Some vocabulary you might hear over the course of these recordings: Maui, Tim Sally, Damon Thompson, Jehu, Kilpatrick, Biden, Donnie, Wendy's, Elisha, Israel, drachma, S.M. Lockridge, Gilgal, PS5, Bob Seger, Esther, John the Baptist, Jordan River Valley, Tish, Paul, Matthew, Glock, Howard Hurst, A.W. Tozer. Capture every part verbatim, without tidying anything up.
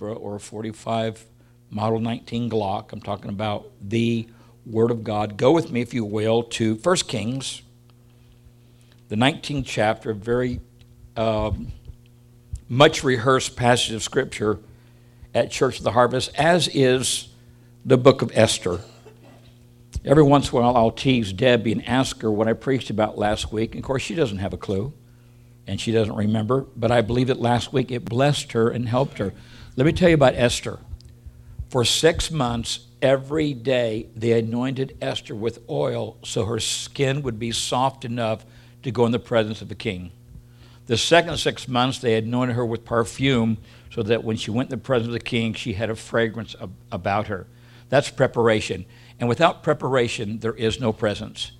Cobra or a forty-five Model nineteen Glock. I'm talking about the Word of God. Go with me, if you will, to First Kings, the nineteenth chapter, a very uh, much rehearsed passage of Scripture at Church of the Harvest, as is the book of Esther. Every once in a while, I'll tease Debbie and ask her what I preached about last week. And of course, she doesn't have a clue, and she doesn't remember, but I believe that last week it blessed her and helped her. Let me tell you about Esther. For six months, every day, they anointed Esther with oil so her skin would be soft enough to go in the presence of the king. The second six months, they anointed her with perfume so that when she went in the presence of the king, she had a fragrance ab- about her. That's preparation. And without preparation, there is no presence.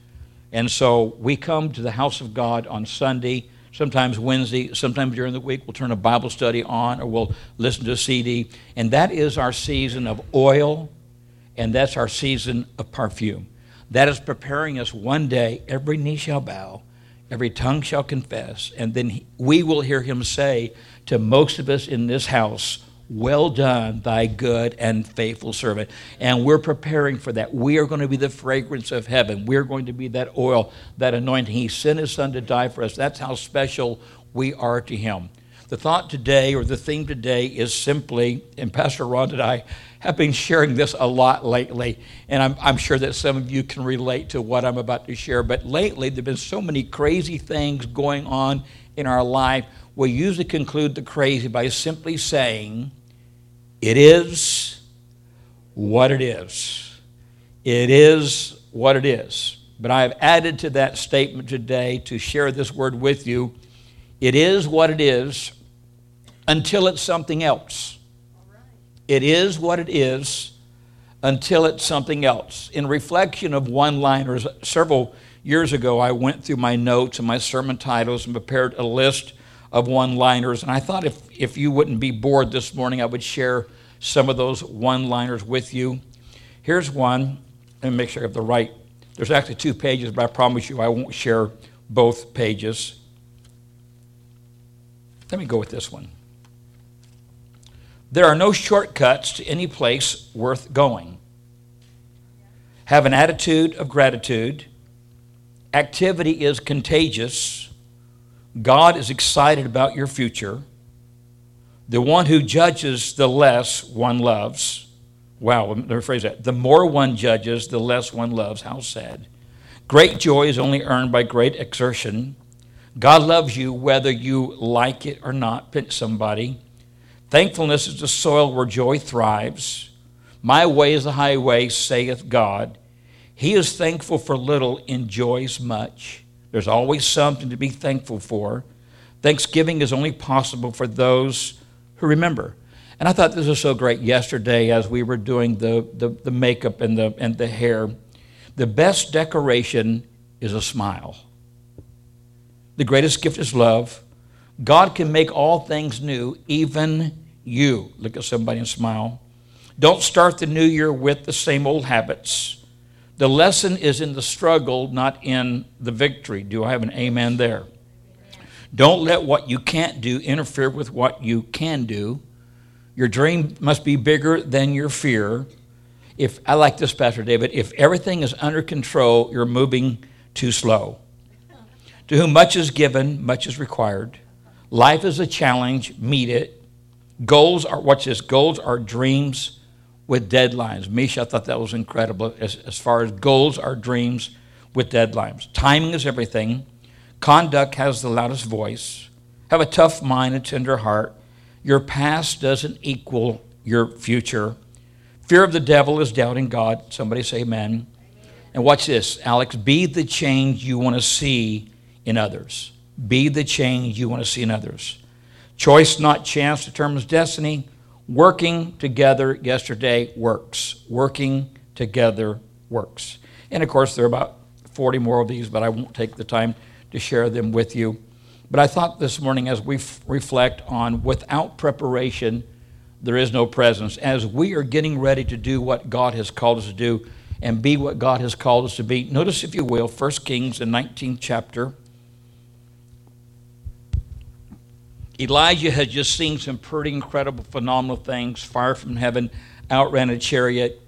And so we come to the house of God on Sunday, sometimes Wednesday, sometimes during the week. We'll turn a Bible study on or we'll listen to a C D. And that is our season of oil, and that's our season of perfume. That is preparing us one day, every knee shall bow, every tongue shall confess, and then we will hear him say to most of us in this house, "Well done, thy good and faithful servant." And we're preparing for that. We are going to be the fragrance of heaven. We're going to be that oil, that anointing. He sent his son to die for us. That's how special we are to him. The thought today, or the theme today, is simply, and Pastor Ron and I have been sharing this a lot lately, and I'm, I'm sure that some of you can relate to what I'm about to share, but lately there have been so many crazy things going on in our life. We usually conclude the crazy by simply saying, "It is what it is. It is what it is." But I have added to that statement today to share this word with you. It is what it is until it's something else. It is what it is until it's something else. In reflection of one-liners, several years ago, I went through my notes and my sermon titles and prepared a list of one-liners, and I thought if, if you wouldn't be bored this morning, I would share some of those one-liners with you. Here's one. Let me make sure I have the right. There's actually two pages, but I promise you I won't share both pages. Let me go with this one. There are no shortcuts to any place worth going. Have an attitude of gratitude. Activity is contagious. God is excited about your future. The one who judges, the less one loves. Wow, let me rephrase that. The more one judges, the less one loves. How sad. Great joy is only earned by great exertion. God loves you whether you like it or not. Pinch somebody. Thankfulness is the soil where joy thrives. My way is the highway, saith God. He is thankful for little, enjoys much. There's always something to be thankful for. Thanksgiving is only possible for those who remember. And I thought this was so great yesterday as we were doing the, the, the makeup and the, and the hair. The best decoration is a smile. The greatest gift is love. God can make all things new, even you. Look at somebody and smile. Don't start the new year with the same old habits. The lesson is in the struggle, not in the victory. Do I have an amen there? Amen. Don't let what you can't do interfere with what you can do. Your dream must be bigger than your fear. If I like this, Pastor David, if everything is under control, you're moving too slow. To whom much is given, much is required. Life is a challenge. Meet it. Goals are, watch this, goals are dreams with deadlines. Misha, I thought that was incredible as, as far as goals are dreams with deadlines. Timing is everything. Conduct has the loudest voice. Have a tough mind and tender heart. Your past doesn't equal your future. Fear of the devil is doubting God. Somebody say amen. Amen. And watch this, Alex. Be the change you want to see in others. Be the change you want to see in others. Choice, not chance, determines destiny. Working together yesterday works. Working together works. And, of course, there are about forty more of these, but I won't take the time to share them with you. But I thought this morning as we f- reflect on without preparation, there is no presence. As we are getting ready to do what God has called us to do and be what God has called us to be, notice, if you will, First Kings, the nineteenth chapter. Elijah had just seen some pretty incredible, phenomenal things. Fire from heaven, outran a chariot.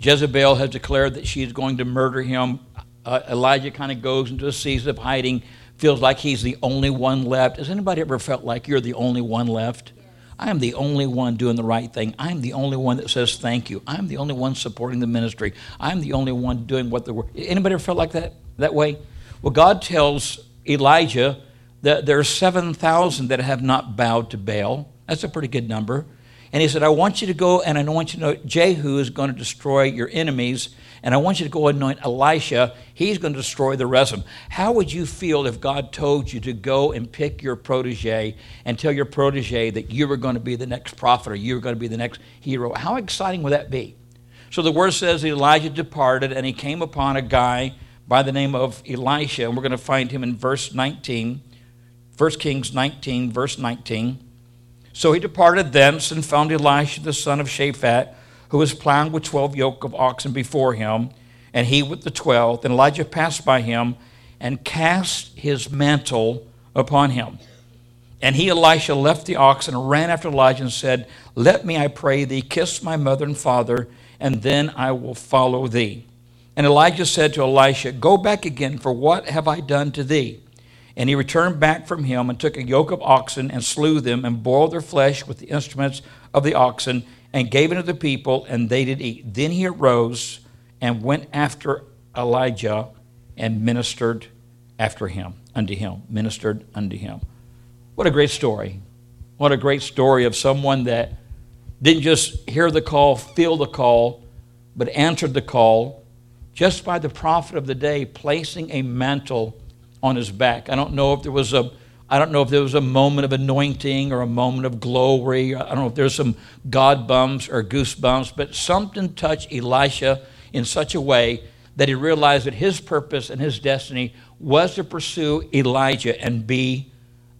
Jezebel has declared that she is going to murder him. Uh, Elijah kind of goes into a season of hiding, feels like he's the only one left. Has anybody ever felt like you're the only one left? I am the only one doing the right thing. I am the only one that says thank you. I am the only one supporting the ministry. I am the only one doing what the work. Anybody ever felt like that that way? Well, God tells Elijah that there are seven thousand that have not bowed to Baal. That's a pretty good number. And he said, I want you to go and I want you to know Jehu is going to destroy your enemies. And I want you to go anoint Elisha. He's going to destroy the rest of them. How would you feel if God told you to go and pick your protege and tell your protege that you were going to be the next prophet or you were going to be the next hero? How exciting would that be? So the word says Elijah departed and he came upon a guy by the name of Elisha. And we're going to find him in verse nineteen, First Kings nineteen, verse nineteen. So he departed thence and found Elisha the son of Shaphat, who was plowing with twelve yoke of oxen before him, and he with the twelfth. And Elijah passed by him and cast his mantle upon him. And he, Elisha, left the oxen and ran after Elijah and said, Let me, I pray thee, kiss my mother and father, and then I will follow thee. And Elijah said to Elisha, Go back again, for what have I done to thee? And he returned back from him and took a yoke of oxen and slew them and boiled their flesh with the instruments of the oxen and gave it to the people, and they did eat. Then he arose and went after Elijah and ministered after him, unto him, ministered unto him. What a great story. What a great story of someone that didn't just hear the call, feel the call, but answered the call just by the prophet of the day placing a mantle on his back. I don't know if there was a I don't know if there was a moment of anointing or a moment of glory. I don't know if there's some God bumps or goosebumps, but something touched Elisha in such a way that he realized that his purpose and his destiny was to pursue Elijah and be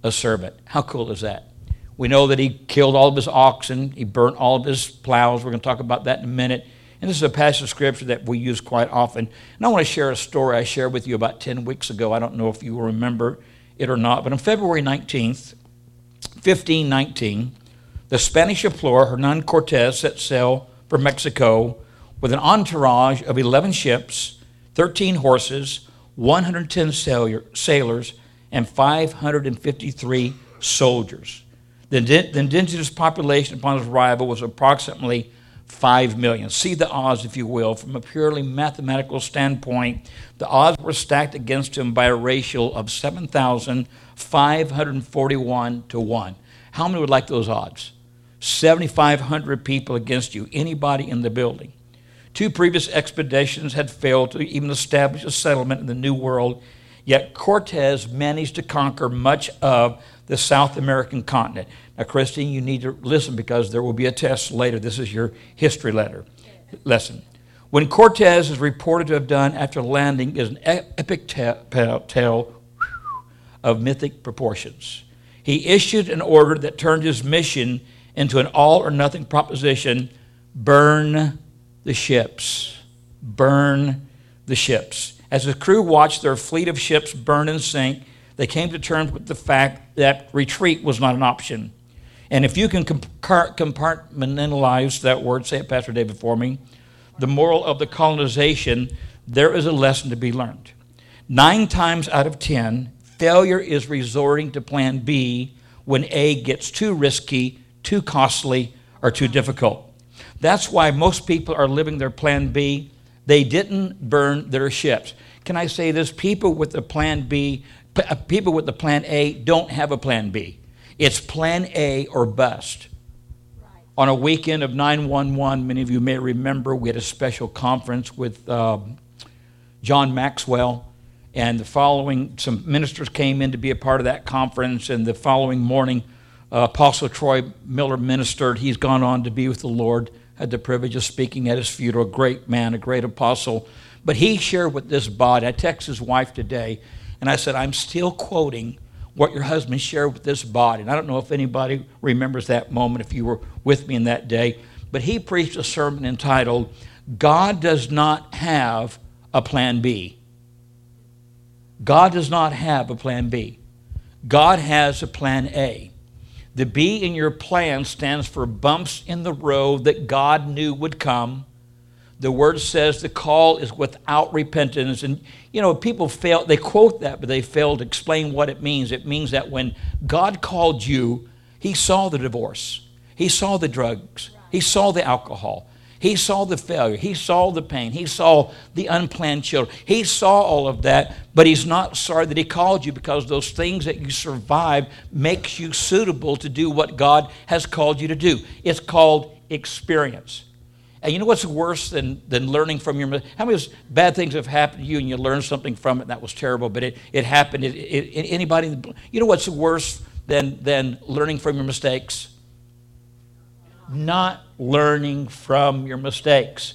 a servant. How cool is that? We know that he killed all of his oxen. He burnt all of his plows. We're going to talk about that in a minute. And this is a passage of scripture that we use quite often. And I want to share a story I shared with you about ten weeks ago. I don't know if you will remember it or not, but on February nineteenth, fifteen nineteen, the Spanish explorer Hernan Cortez set sail for Mexico with an entourage of eleven ships, thirteen horses, one hundred ten sailors, and five hundred fifty-three soldiers. The indigenous population upon his arrival was approximately five million. See the odds, if you will, from a purely mathematical standpoint. The odds were stacked against him by a ratio of seven thousand five hundred forty-one to one. How many would like those odds? seven thousand five hundred people against you, anybody in the building. Two previous expeditions had failed to even establish a settlement in the New World, yet Cortez managed to conquer much of the South American continent. Now, Christine, you need to listen because there will be a test later. This is your history letter lesson. When Cortez is reported to have done after landing is an epic tale of mythic proportions. He issued an order that turned his mission into an all-or-nothing proposition. Burn the ships. Burn the ships. As his crew watched their fleet of ships burn and sink, they came to terms with the fact that retreat was not an option. And if you can compartmentalize that word, say it, Pastor David, for me, the moral of the colonization, there is a lesson to be learned. Nine times out of ten, failure is resorting to plan B when A gets too risky, too costly, or too difficult. That's why most people are living their plan B. They didn't burn their ships. Can I say this? People with a plan B People with the plan A don't have a plan B. It's plan A or bust. Right. On a weekend of nine one one, many of you may remember we had a special conference with um, John Maxwell. And the following, some ministers came in to be a part of that conference. And the following morning, uh, Apostle Troy Miller ministered. He's gone on to be with the Lord. Had the privilege of speaking at his funeral. A great man, a great apostle. But he shared with this body. I text his wife today. And I said, I'm still quoting what your husband shared with this body. And I don't know if anybody remembers that moment, if you were with me in that day. But he preached a sermon entitled, God Does Not Have a Plan B. God does not have a plan B. God has a plan A. The B in your plan stands for bumps in the road that God knew would come. The word says the call is without repentance. And, you know, people fail. They quote that, but they fail to explain what it means. It means that when God called you, he saw the divorce. He saw the drugs. He saw the alcohol. He saw the failure. He saw the pain. He saw the unplanned children. He saw all of that, but he's not sorry that he called you, because those things that you survived makes you suitable to do what God has called you to do. It's called experience. And you know what's worse than, than learning from your... How many bad things have happened to you and you learned something from it and that was terrible, but it, it happened. It, it, anybody... You know what's worse than, than learning from your mistakes? Not learning from your mistakes.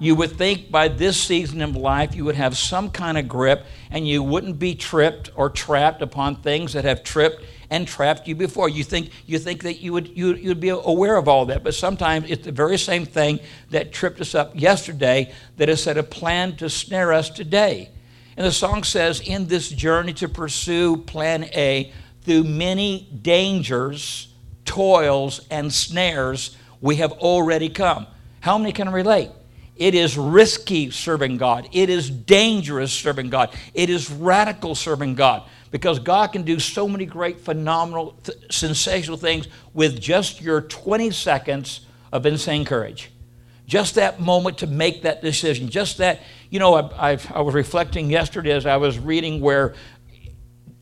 You would think by this season of life you would have some kind of grip and you wouldn't be tripped or trapped upon things that have tripped and trapped you before. You think you think that you would you you'd be aware of all that, but sometimes it's the very same thing that tripped us up yesterday that has set a plan to snare us today. And the song says, in this journey to pursue plan A, through many dangers, toils, and snares, we have already come. How many can relate? It is risky serving God. It is dangerous serving God. It is radical serving God, because God can do so many great, phenomenal, th- sensational things with just your twenty seconds of insane courage. Just that moment to make that decision. Just that, you know, I, I, I was reflecting yesterday as I was reading where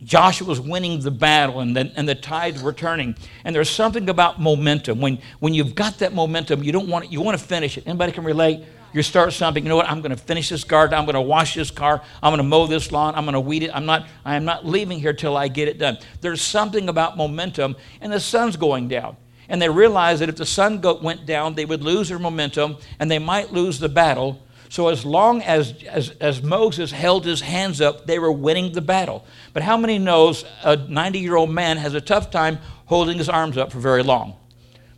Joshua was winning the battle and the, and the tides were turning. And there's something about momentum. When when you've got that momentum, you don't want it, you want to finish it. Anybody can relate? You start something, you know what, I'm going to finish this garden, I'm going to wash this car, I'm going to mow this lawn, I'm going to weed it. I'm not, I am not leaving here till I get it done. There's something about momentum, and the sun's going down. And they realized that if the sun go, went down, they would lose their momentum and they might lose the battle. So as long as, as as Moses held his hands up, they were winning the battle. But how many knows a ninety-year-old man has a tough time holding his arms up for very long?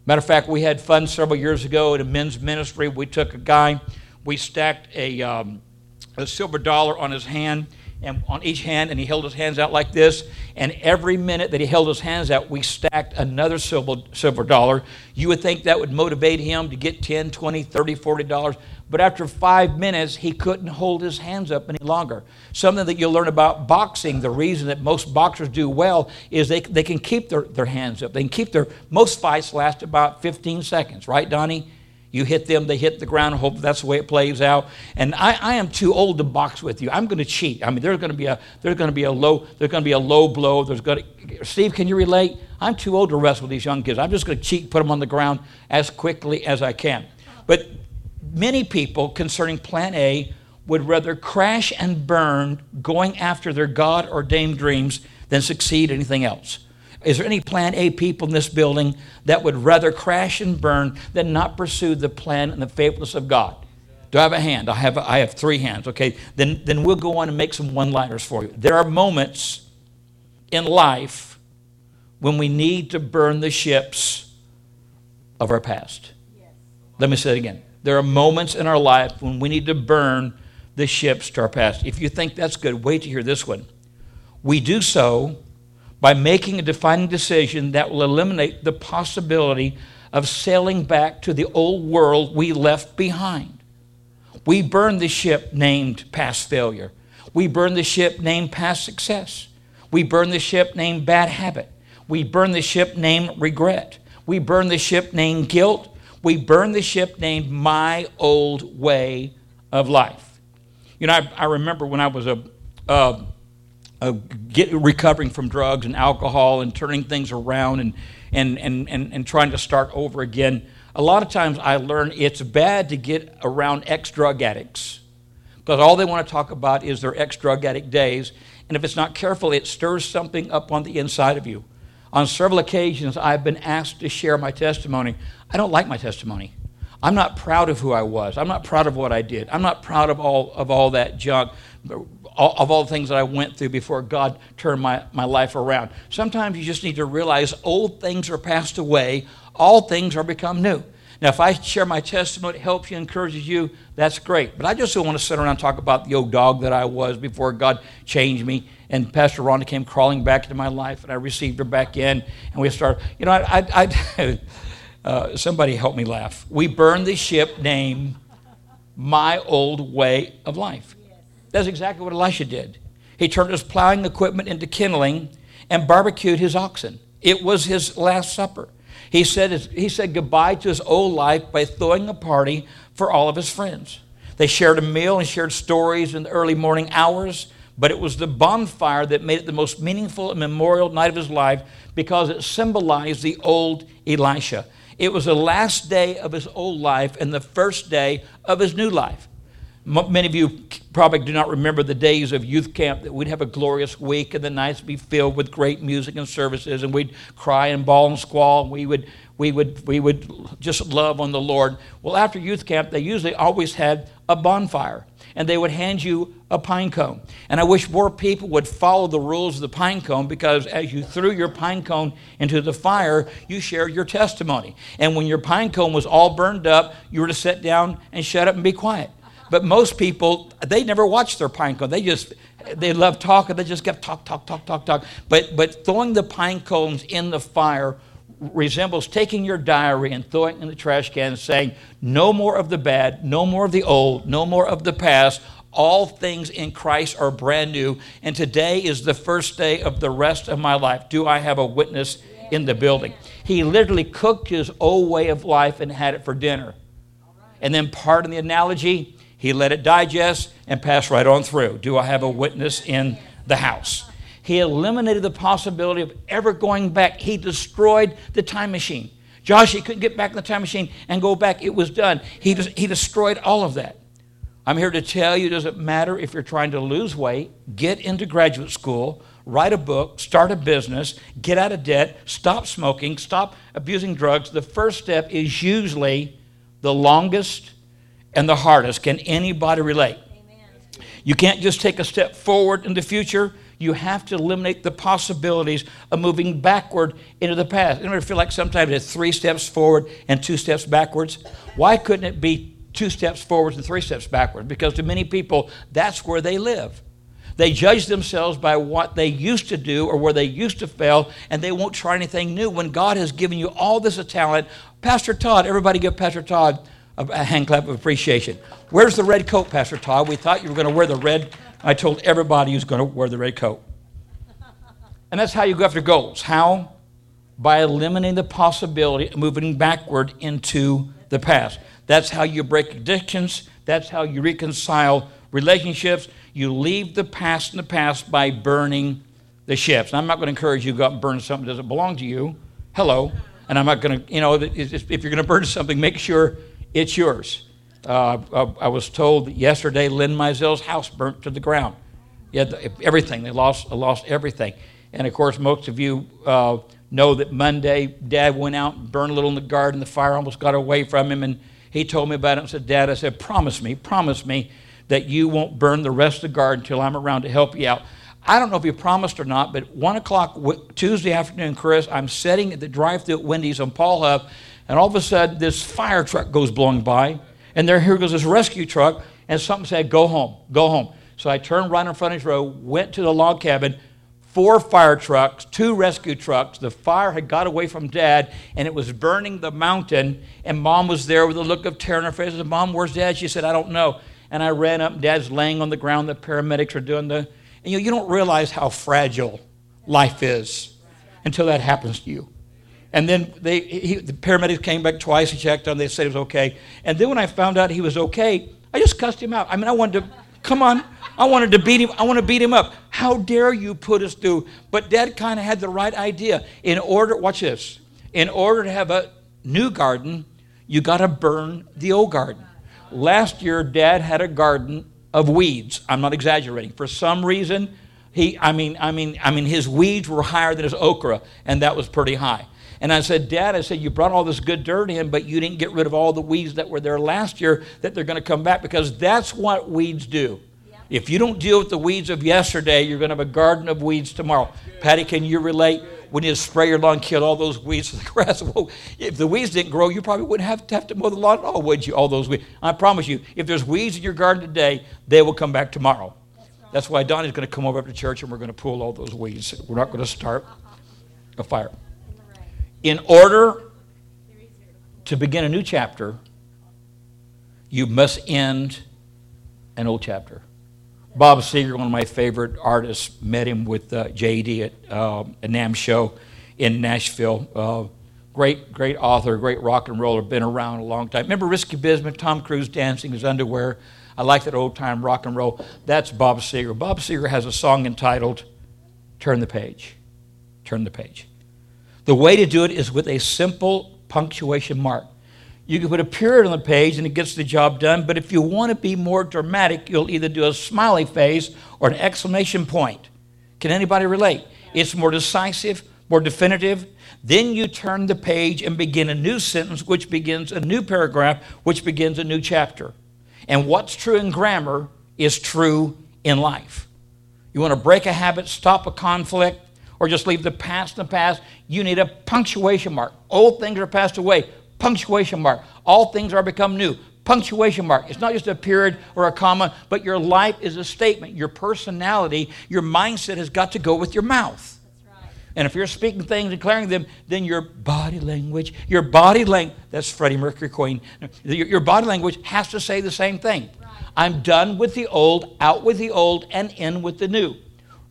Matter of fact, we had fun several years ago in a men's ministry. We took a guy, we stacked a, um, a silver dollar on his hand, and on each hand, and he held his hands out like this. And every minute that he held his hands out, we stacked another silver, silver dollar. You would think that would motivate him to get ten, twenty, thirty, forty dollars. But after five minutes, he couldn't hold his hands up any longer. Something that you'll learn about boxing, the reason that most boxers do well is they, they can keep their, their hands up. They can keep their, most fights last about fifteen seconds, right, Donnie? You hit them, they hit the ground. I hope that's the way it plays out. And I, I am too old to box with you. I'm going to cheat. I mean, there's going to be a there's going to be a low there's going to be a low blow. There's going to, Steve, can you relate? I'm too old to wrestle with these young kids. I'm just going to cheat, put them on the ground as quickly as I can. But many people concerning Plan A would rather crash and burn going after their God-ordained dreams than succeed at anything else. Is there any Plan A people in this building that would rather crash and burn than not pursue the plan and the faithfulness of God? Do I have a hand? I have a, I have three hands. Okay, then, then we'll go on and make some one-liners for you. There are moments in life when we need to burn the ships of our past. Let me say it again. There are moments in our life when we need to burn the ships to our past. If you think that's good, wait to hear this one. We do so by making a defining decision that will eliminate the possibility of sailing back to the old world we left behind. We burn the ship named past failure. We burn the ship named past success. We burn the ship named bad habit. We burn the ship named regret. We burn the ship named guilt. We burn the ship named my old way of life. You know, I, I remember when I was a... Uh, Uh, get, recovering from drugs and alcohol and turning things around and, and, and, and, and trying to start over again. A lot of times I learned it's bad to get around ex-drug addicts, because all they want to talk about is their ex-drug addict days. And if it's not careful, it stirs something up on the inside of you. On several occasions, I've been asked to share my testimony. I don't like my testimony. I'm not proud of who I was. I'm not proud of what I did. I'm not proud of all of all that junk, of all the things that I went through before God turned my, my life around. Sometimes you just need to realize old things are passed away. All things are become new. Now, if I share my testimony, it helps you, encourages you, that's great. But I just don't want to sit around and talk about the old dog that I was before God changed me. And Pastor Rhonda came crawling back into my life, and I received her back in. And we started, you know, I, I, I uh, somebody help me laugh. We burned the ship named My Old Way of Life. That's exactly what Elisha did. He turned his plowing equipment into kindling and barbecued his oxen. It was his last supper. He said, he said goodbye to his old life by throwing a party for all of his friends. They shared a meal and shared stories in the early morning hours, but it was the bonfire that made it the most meaningful and memorial night of his life because it symbolized the old Elisha. It was the last day of his old life and the first day of his new life. Many of you probably do not remember the days of youth camp that we'd have a glorious week and the nights would be filled with great music and services, and we'd cry and bawl and squall. We would, we would, we would just love on the Lord. Well, after youth camp, they usually always had a bonfire, and they would hand you a pine cone. And I wish more people would follow the rules of the pine cone, because as you threw your pine cone into the fire, you shared your testimony. And when your pine cone was all burned up, you were to sit down and shut up and be quiet. But most people, they never watched their pine cone. They just, they loved talking. They just kept talk, talk, talk, talk, talk. But but throwing the pine cones in the fire resembles taking your diary and throwing it in the trash can and saying, no more of the bad, no more of the old, no more of the past. All things in Christ are brand new. And today is the first day of the rest of my life. Do I have a witness in the building? He literally cooked his old way of life and had it for dinner. And then, pardon the analogy, he let it digest and pass right on through. Do I have a witness in the house? He eliminated the possibility of ever going back. He destroyed the time machine. Joshua couldn't get back in the time machine and go back. It was done. He des- he destroyed all of that. I'm here to tell you, it doesn't matter if you're trying to lose weight, get into graduate school, write a book, start a business, get out of debt, stop smoking, stop abusing drugs. The first step is usually the longest and the hardest. Can anybody relate? Amen. You can't just take a step forward in the future. You have to eliminate the possibilities of moving backward into the past. Anybody feel like sometimes it's three steps forward and two steps backwards? Why couldn't it be two steps forward and three steps backwards? Because to many people, that's where they live. They judge themselves by what they used to do or where they used to fail, and they won't try anything new when God has given you all this talent. Pastor Todd, everybody give Pastor Todd a hand clap of appreciation. Where's the red coat, Pastor Todd? We thought you were going to wear the red. I told everybody who's going to wear the red coat. And that's how you go after goals. How? By eliminating the possibility of moving backward into the past. That's how you break addictions. That's how you reconcile relationships. You leave the past in the past by burning the ships. And I'm not going to encourage you to go out and burn something that doesn't belong to you. Hello. And I'm not going to, you know, if you're going to burn something, make sure it's yours. Uh, I, I was told that yesterday Lynn Mizell's house burnt to the ground. Yeah, the, everything. They lost lost everything. And, of course, most of you uh, know that Monday Dad went out and burned a little in the garden. The fire almost got away from him. And he told me about it and said, Dad, I said, promise me, promise me that you won't burn the rest of the garden until I'm around to help you out. I don't know if you promised or not, but one o'clock Tuesday afternoon, Chris, I'm sitting at the drive-thru at Wendy's on Paul Huff, and all of a sudden, this fire truck goes blowing by, and there here goes this rescue truck, and something said, go home, go home. So I turned right in front of his road, went to the log cabin, four fire trucks, two rescue trucks. The fire had got away from Dad, and it was burning the mountain, and Mom was there with a look of terror in her face. I said, Mom, where's Dad? She said, I don't know. And I ran up, and Dad's laying on the ground. The paramedics are doing the, and you, you don't realize how fragile life is until that happens to you. And then they, he, the paramedics came back twice and checked on him. They said he was okay. And then when I found out he was okay, I just cussed him out. I mean, I wanted to, come on. I wanted to beat him. I want to beat him up. How dare you put us through? But Dad kind of had the right idea. In order, watch this. In order to have a new garden, you got to burn the old garden. Last year, Dad had a garden of weeds. I'm not exaggerating. For some reason, he, I mean, I mean, I mean, his weeds were higher than his okra, and that was pretty high. And I said, Dad, I said, you brought all this good dirt in, but you didn't get rid of all the weeds that were there last year that they're going to come back, because that's what weeds do. Yeah. If you don't deal with the weeds of yesterday, you're going to have a garden of weeds tomorrow. Patty, can you relate? we need to spray your lawn, kill all those weeds for the grass. Well, if the weeds didn't grow, you probably wouldn't have to have to mow the lawn at all, would you? All those weeds. I promise you, if there's weeds in your garden today, they will come back tomorrow. That's, right. That's why Donnie's going to come over to church and we're going to pull all those weeds. We're not going to start a fire. In order to begin a new chapter, you must end an old chapter. Bob Seger, one of my favorite artists, met him with uh, J D at uh, a NAMM show in Nashville. Uh, great, great author, great rock and roller, been around a long time. Remember Risky Business, Tom Cruise dancing in his underwear? I like that old time rock and roll. That's Bob Seger. Bob Seger has a song entitled, Turn the Page. Turn the Page. The way to do it is with a simple punctuation mark. You can put a period on the page and it gets the job done, but if you want to be more dramatic, you'll either do a smiley face or an exclamation point. Can anybody relate? It's more decisive, more definitive. Then you turn the page and begin a new sentence, which begins a new paragraph, which begins a new chapter. And what's true in grammar is true in life. You want to break a habit, stop a conflict, or just leave the past in the past, you need a punctuation mark. Old things are passed away. Punctuation mark. All things are become new. Punctuation mark. It's not just a period or a comma, but your life is a statement. Your personality, your mindset has got to go with your mouth. That's right. And if you're speaking things, declaring them, then your body language, your body language, that's Freddie Mercury, Queen. Your, your body language has to say the same thing. Right. I'm done with the old, out with the old, and in with the new.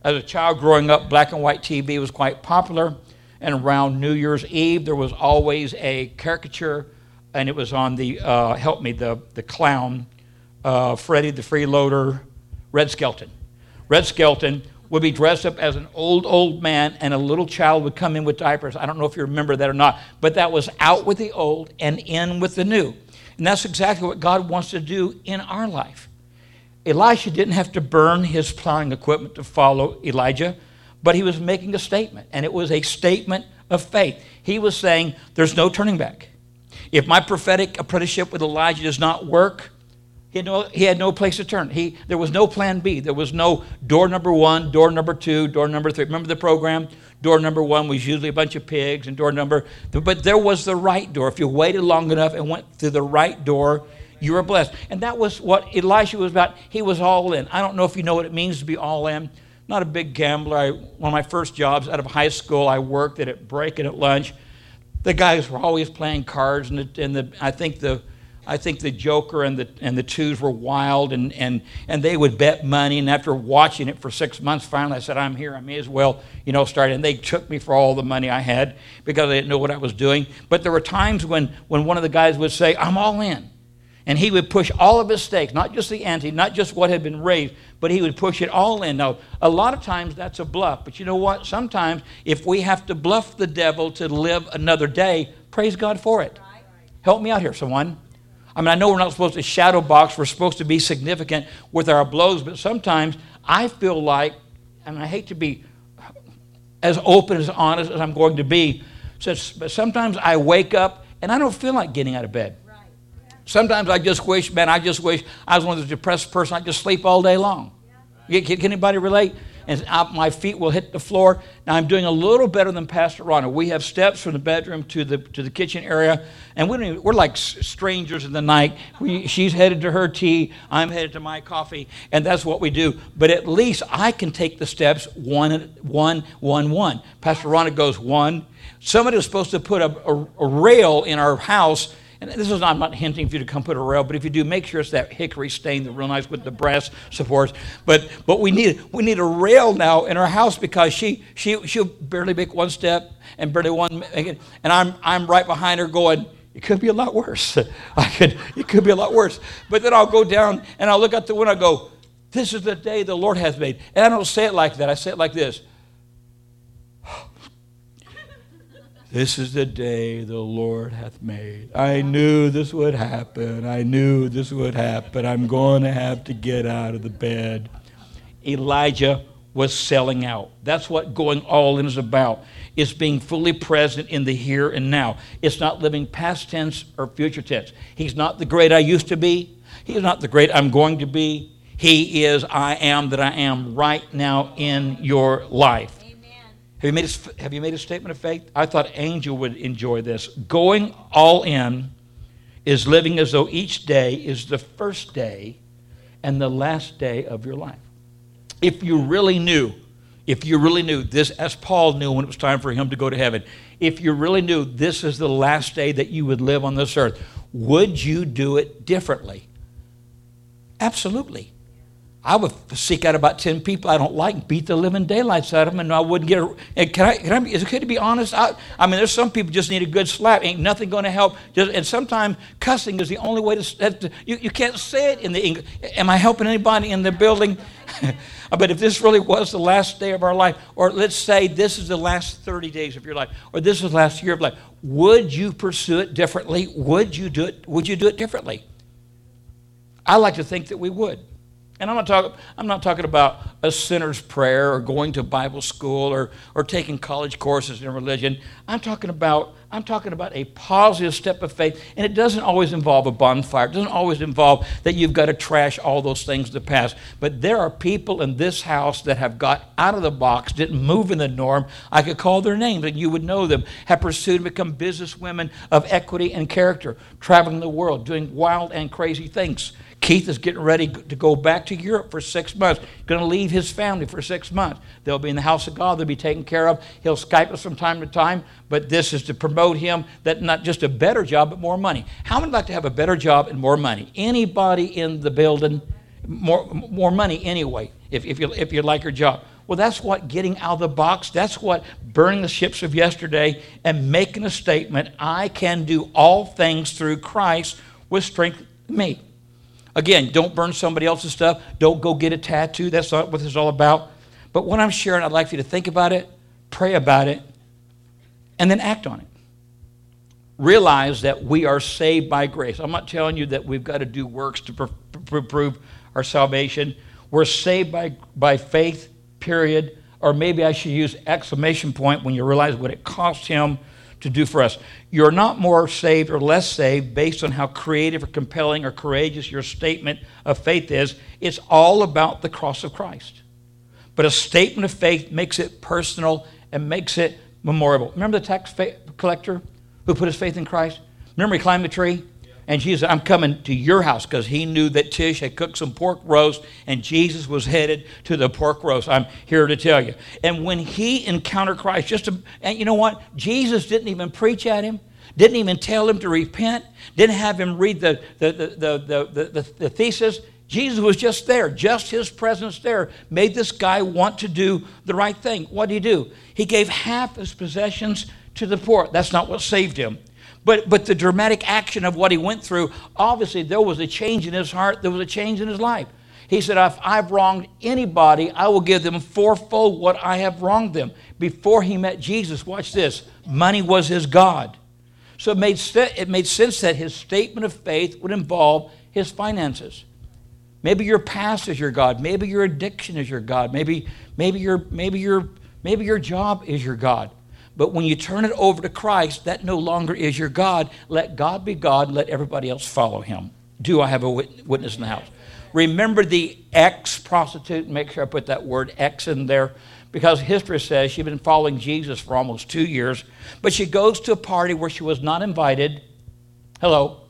As a child growing up, black and white T V was quite popular. And around New Year's Eve, there was always a caricature, and it was on the, uh, help me, the the clown, uh, Freddy the Freeloader, Red Skelton. Red Skelton would be dressed up as an old, old man, and a little child would come in with diapers. I don't know if you remember that or not, but that was out with the old and in with the new. And that's exactly what God wants to do in our life. Elisha didn't have to burn his plowing equipment to follow Elijah. But he was making a statement, and it was a statement of faith. He was saying, there's no turning back. If my prophetic apprenticeship with Elijah does not work, he had no, he had no place to turn. He, there was no plan B. There was no door number one, door number two, door number three. Remember the program? Door number one was usually a bunch of pigs, and door number, but there was the right door. If you waited long enough and went through the right door, you were blessed. And that was what Elisha was about. He was all in. I don't know if you know what it means to be all in. Not a big gambler. I, one of my first jobs out of high school, I worked at, at break and at lunch. The guys were always playing cards, and the, and the I think the I think the joker and the and the twos were wild, and, and and they would bet money. And after watching it for six months, finally I said, I'm here. I may as well, you know, start. And they took me for all the money I had because I didn't know what I was doing. But there were times when when one of the guys would say, I'm all in. And he would push all of his stakes, not just the ante, not just what had been raised, but he would push it all in. Now, a lot of times that's a bluff. But you know what? Sometimes if we have to bluff the devil to live another day, praise God for it. Right. Help me out here, someone. I mean, I know we're not supposed to shadow box. We're supposed to be significant with our blows. But sometimes I feel like, and I hate to be as open, as honest as I'm going to be, but sometimes I wake up and I don't feel like getting out of bed. Sometimes I just wish, man, I just wish I was one of those depressed person. I just sleep all day long. Yeah. Can, can anybody relate? And I, my feet will hit the floor. Now, I'm doing a little better than Pastor Ronna. We have steps from the bedroom to the to the kitchen area, and we don't even, we're like strangers in the night. We, she's headed to her tea. I'm headed to my coffee, and that's what we do. But at least I can take the steps one, one, one, one. Pastor Ronna goes one. Somebody was supposed to put a, a, a rail in our house. And this is, I'm not hinting for you to come put a rail, but if you do, make sure it's that hickory stain, the real nice with the brass supports. But but we need we need a rail now in our house because she she she'll barely make one step and barely one, and I'm I'm right behind her going, it could be a lot worse. I could it could be a lot worse. But then I'll go down and I'll look out the window and go, this is the day the Lord has made. And I don't say it like that. I say it like this. This is the day the Lord hath made. I knew this would happen. I knew this would happen. I'm going to have to get out of the bed. Elijah was selling out. That's what going all in is about. It's being fully present in the here and now. It's not living past tense or future tense. He's not the great I used to be. He's not the great I'm going to be. He is I am that I am right now in your life. Have Have you made a, have you made a statement of faith? I thought Angel would enjoy this. Going all in is living as though each day is the first day and the last day of your life. If you really knew, if you really knew this, as Paul knew when it was time for him to go to heaven, if you really knew this is the last day that you would live on this earth, would you do it differently? Absolutely. I would seek out about ten people I don't like and beat the living daylights out of them, and I wouldn't get a, and can I, can I, is it good to be honest? I, I mean, there's some people just need a good slap. Ain't nothing going to help. Just, and sometimes cussing is the only way to, you, you can't say it in the English. Am I helping anybody in the building? But if this really was the last day of our life, or let's say this is the last thirty days of your life, or this is the last year of life, would you pursue it differently? Would you do it, would you do it differently? I like to think that we would. And I'm not talking. I'm not talking about a sinner's prayer or going to Bible school or or taking college courses in religion. I'm talking about. I'm talking about a positive step of faith, and it doesn't always involve a bonfire. It doesn't always involve that you've got to trash all those things in the past. But there are people in this house that have got out of the box, didn't move in the norm. I could call their names, and you would know them, have pursued and become businesswomen of equity and character, traveling the world, doing wild and crazy things. Keith is getting ready to go back to Europe for six months. Going to leave his family for six months. They'll be in the house of God. They'll be taken care of. He'll Skype us from time to time. But this is to promote him, that not just a better job, but more money. How many would like to have a better job and more money? Anybody in the building? More, more money anyway, if, if, you, if you like your job. Well, that's what getting out of the box, that's what burning the ships of yesterday and making a statement, I can do all things through Christ with strength in me. Again, don't burn somebody else's stuff. Don't go get a tattoo. That's not what this is all about. But what I'm sharing, I'd like for you to think about it, pray about it, and then act on it. Realize that we are saved by grace. I'm not telling you that we've got to do works to pr- pr- prove our salvation. We're saved by, by faith, period. Or maybe I should use exclamation point when you realize what it cost him to do for us. You're not more saved or less saved based on how creative or compelling or courageous your statement of faith is. It's all about the cross of Christ. But a statement of faith makes it personal and makes it memorable. Remember the tax fa- collector who put his faith in Christ? Remember he climbed the tree? Yeah. And Jesus said, I'm coming to your house, because he knew that Tish had cooked some pork roast and Jesus was headed to the pork roast. I'm here to tell you. And when he encountered Christ, just to, and you know what? Jesus didn't even preach at him, didn't even tell him to repent, didn't have him read the the the the the, the, the thesis. Jesus was just there. Just his presence there made this guy want to do the right thing. What did he do? He gave half his possessions to the poor. That's not what saved him. But but the dramatic action of what he went through, obviously there was a change in his heart. There was a change in his life. He said, if I've wronged anybody, I will give them fourfold what I have wronged them. Before he met Jesus, watch this, money was his God. So it made, it made sense that his statement of faith would involve his finances. Maybe your past is your God. Maybe your addiction is your God. Maybe, maybe your, maybe your, maybe your job is your God. But when you turn it over to Christ, that no longer is your God. Let God be God. Let everybody else follow him. Do I have a witness in the house? Remember the ex-prostitute. Make sure I put that word ex in there, because history says she'd been following Jesus for almost two years. But she goes to a party where she was not invited. Hello.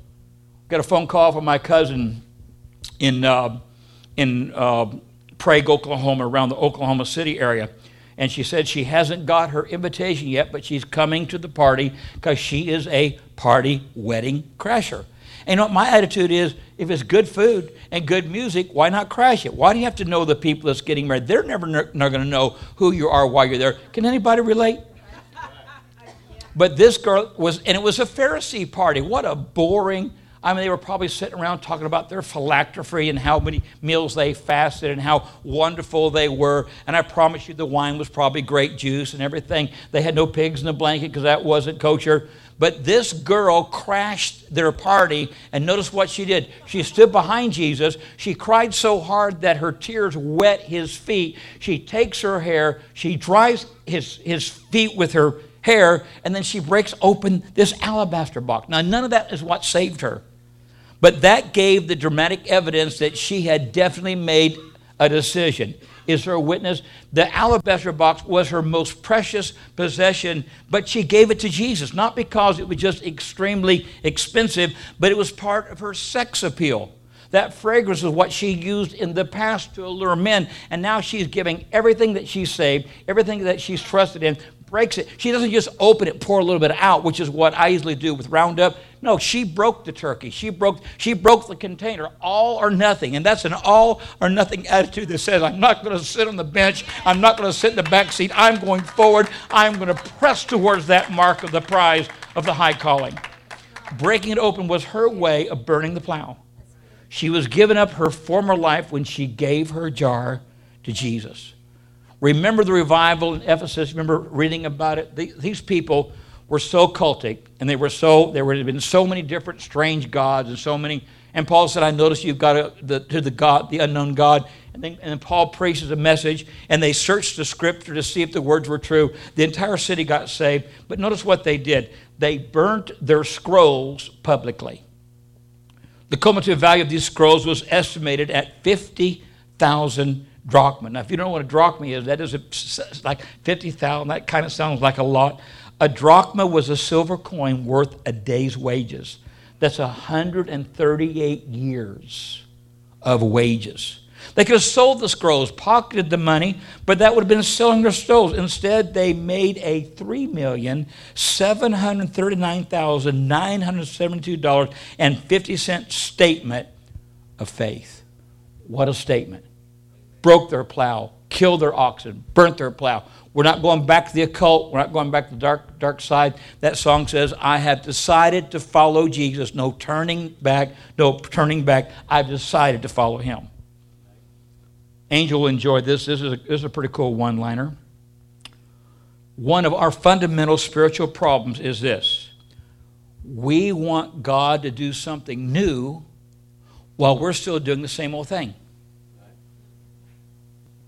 Got a phone call from my cousin in uh, in uh, Prague, Oklahoma, around the Oklahoma City area. And she said she hasn't got her invitation yet, but she's coming to the party because she is a party wedding crasher. And what my attitude is, if it's good food and good music, why not crash it? Why do you have to know the people that's getting married? They're never ne- not going to know who you are while you're there. Can anybody relate? But this girl was, and it was a Pharisee party. What a boring I mean, they were probably sitting around talking about their phylactery and how many meals they fasted and how wonderful they were. And I promise you the wine was probably grape juice and everything. They had no pigs in the blanket because that wasn't kosher. But this girl crashed their party, and notice what she did. She stood behind Jesus. She cried so hard that her tears wet his feet. She takes her hair. She dries his, his feet with her hair, and then she breaks open this alabaster box. Now, none of that is what saved her. But that gave the dramatic evidence that she had definitely made a decision. is her witness. The alabaster box was her most precious possession, but she gave it to Jesus, not because it was just extremely expensive, but it was part of her sex appeal. That fragrance is what she used in the past to allure men, and now she's giving everything that she saved, everything that she's trusted in, breaks it. She doesn't just open it, pour a little bit out, which is what I usually do with Roundup. No, she broke the turkey. She broke, she broke the container, all or nothing. And that's an all or nothing attitude that says, I'm not going to sit on the bench. I'm not going to sit in the back seat. I'm going forward. I'm going to press towards that mark of the prize of the high calling. Breaking it open was her way of burning the plow. She was giving up her former life when she gave her jar to Jesus. Remember the revival in Ephesus. Remember reading about it. These people were so cultic, and they were so there had been so many different strange gods, and so many. And Paul said, "I noticed you've got a, the, to the God, the unknown God." And then, and then Paul preaches a message, and they searched the scripture to see if the words were true. The entire city got saved. But notice what they did: they burnt their scrolls publicly. The cumulative value of these scrolls was estimated at fifty thousand. Drachma. Now, if you don't know what a drachma is, that is a, like fifty thousand. That kind of sounds like a lot. A drachma was a silver coin worth a day's wages. That's one hundred thirty-eight years of wages. They could have sold the scrolls, pocketed the money, but that would have been selling their scrolls. Instead, they made a three million seven hundred thirty-nine thousand nine hundred seventy-two dollars and fifty cents statement of faith. What a statement. Broke their plow, killed their oxen, burnt their plow. We're not going back to the occult. We're not going back to the dark, dark side. That song says, I have decided to follow Jesus. No turning back, no turning back. I've decided to follow him. Angel will enjoy this. This is a, this is a pretty cool one-liner. One of our fundamental spiritual problems is this. We want God to do something new while we're still doing the same old thing.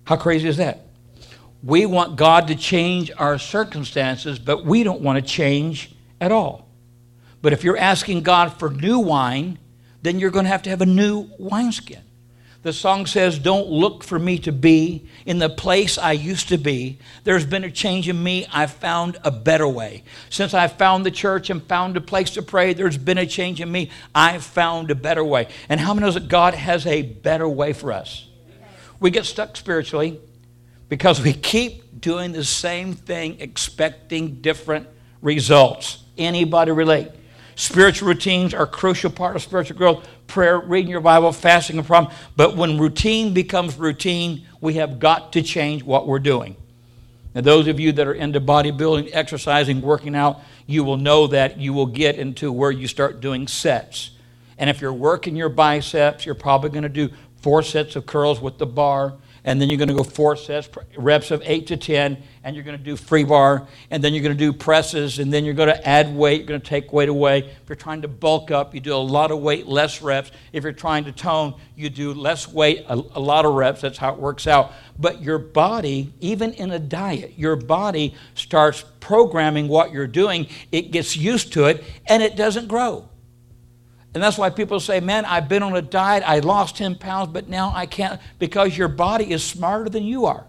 How crazy is that? We want God to change our circumstances, but we don't want to change at all. But if you're asking God for new wine, then you're going to have to have a new wineskin. The song says, don't look for me to be in the place I used to be. There's been a change in me. I found a better way. Since I found the church and found a place to pray, there's been a change in me. I found a better way. And how many knows that God has a better way for us? We get stuck spiritually because we keep doing the same thing, expecting different results. Anybody relate? Spiritual routines are a crucial part of spiritual growth. Prayer, reading your Bible, fasting, a problem. But when routine becomes routine, we have got to change what we're doing. Now, those of you that are into bodybuilding, exercising, working out, you will know that you will get into where you start doing sets. And if you're working your biceps, you're probably going to do four sets of curls with the bar, and then you're going to go four sets, reps of eight to ten, and you're going to do free bar, and then you're going to do presses, and then you're going to add weight, you're going to take weight away. If you're trying to bulk up, you do a lot of weight, less reps. If you're trying to tone, you do less weight, a, a lot of reps. That's how it works out. But your body, even in a diet, your body starts programming what you're doing. It gets used to it, and it doesn't grow. And that's why people say, man, I've been on a diet, I lost ten pounds, but now I can't, because your body is smarter than you are.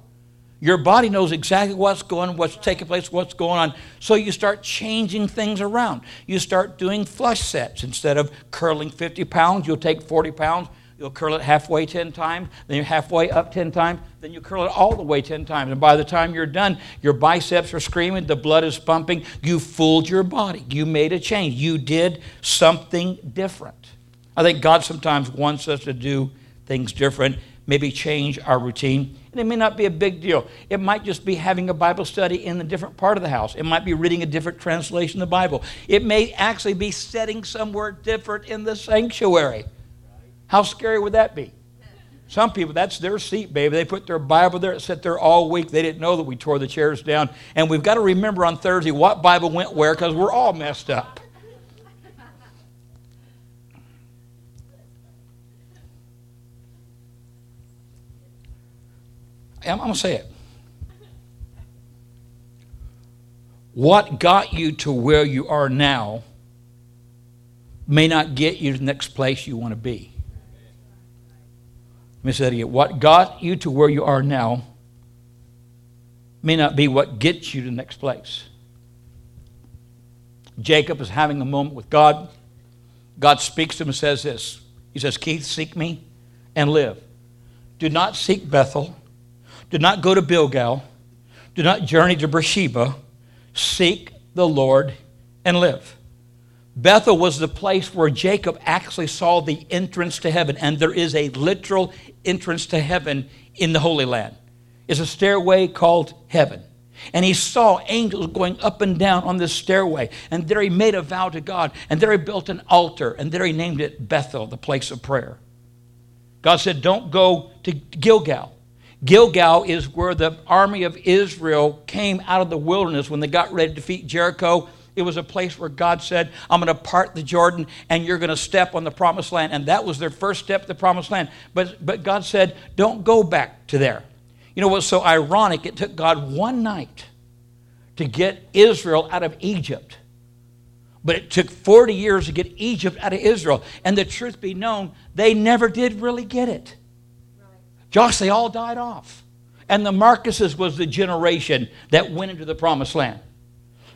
Your body knows exactly what's going on, what's taking place, what's going on. So you start changing things around. You start doing flush sets. Instead of curling fifty pounds, you'll take forty pounds. You'll curl it halfway ten times, then you're halfway up ten times, then you curl it all the way ten times. And by the time you're done, your biceps are screaming, the blood is pumping. You fooled your body. You made a change. You did something different. I think God sometimes wants us to do things different, maybe change our routine. And it may not be a big deal. It might just be having a Bible study in a different part of the house. It might be reading a different translation of the Bible. It may actually be sitting somewhere different in the sanctuary. How scary would that be? Some people, that's their seat, baby. They put their Bible there. It sat there all week. They didn't know that we tore the chairs down. And we've got to remember on Thursday what Bible went where, because we're all messed up. I'm, I'm going to say it. What got you to where you are now may not get you to the next place you want to be. Miss Eddie, what got you to where you are now may not be what gets you to the next place. Jacob is having a moment with God. God speaks to him and says this. He says, Keith, seek me and live. Do not seek Bethel. Do not go to Gilgal. Do not journey to Beersheba. Seek the Lord and live. Bethel was the place where Jacob actually saw the entrance to heaven. And there is a literal entrance to heaven in the Holy Land. It's a stairway called heaven. And he saw angels going up and down on this stairway. And there he made a vow to God. And there he built an altar. And there he named it Bethel, the place of prayer. God said, don't go to Gilgal. Gilgal is where the army of Israel came out of the wilderness when they got ready to defeat Jericho. It was a place where God said, I'm going to part the Jordan and you're going to step on the promised land. And that was their first step to the promised land. But, but God said, don't go back to there. You know what's so ironic? It took God one night to get Israel out of Egypt. But it took forty years to get Egypt out of Israel. And the truth be known, they never did really get it. Josh, they all died off. And the Marcuses was the generation that went into the promised land.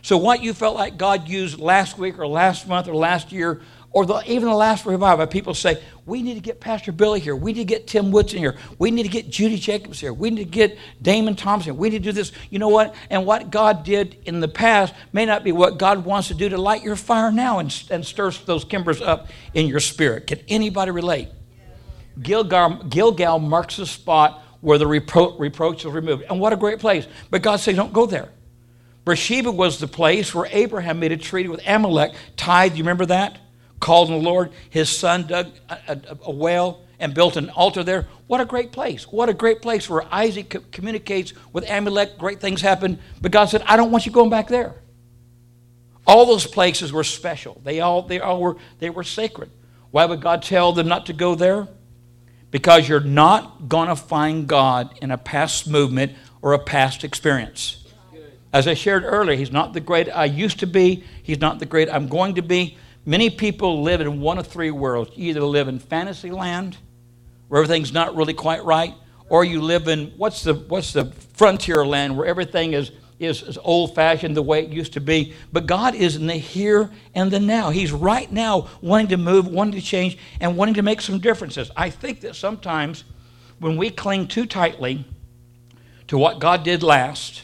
So what you felt like God used last week or last month or last year or the, even the last revival, people say, we need to get Pastor Billy here. We need to get Tim Woodson here. We need to get Judy Jacobs here. We need to get Damon Thompson. We need to do this. You know what? And what God did in the past may not be what God wants to do to light your fire now and, and stir those embers up in your spirit. Can anybody relate? Gilgal, Gilgal marks the spot where the repro- reproach was removed. And what a great place. But God said, don't go there. Beersheba was the place where Abraham made a treaty with Amalek, tithed, you remember that? Called on the Lord. His son dug a, a, a well and built an altar there. What a great place. What a great place where Isaac co- communicates with Amalek. Great things happen. But God said, I don't want you going back there. All those places were special. They all, they all were, they were sacred. Why would God tell them not to go there? Because you're not going to find God in a past movement or a past experience. As I shared earlier, he's not the great I used to be. He's not the great I'm going to be. Many people live in one of three worlds. You either live in fantasy land, where everything's not really quite right, or you live in what's the what's the frontier land, where everything is, is, is old-fashioned the way it used to be. But God is in the here and the now. He's right now wanting to move, wanting to change, and wanting to make some differences. I think that sometimes when we cling too tightly to what God did last,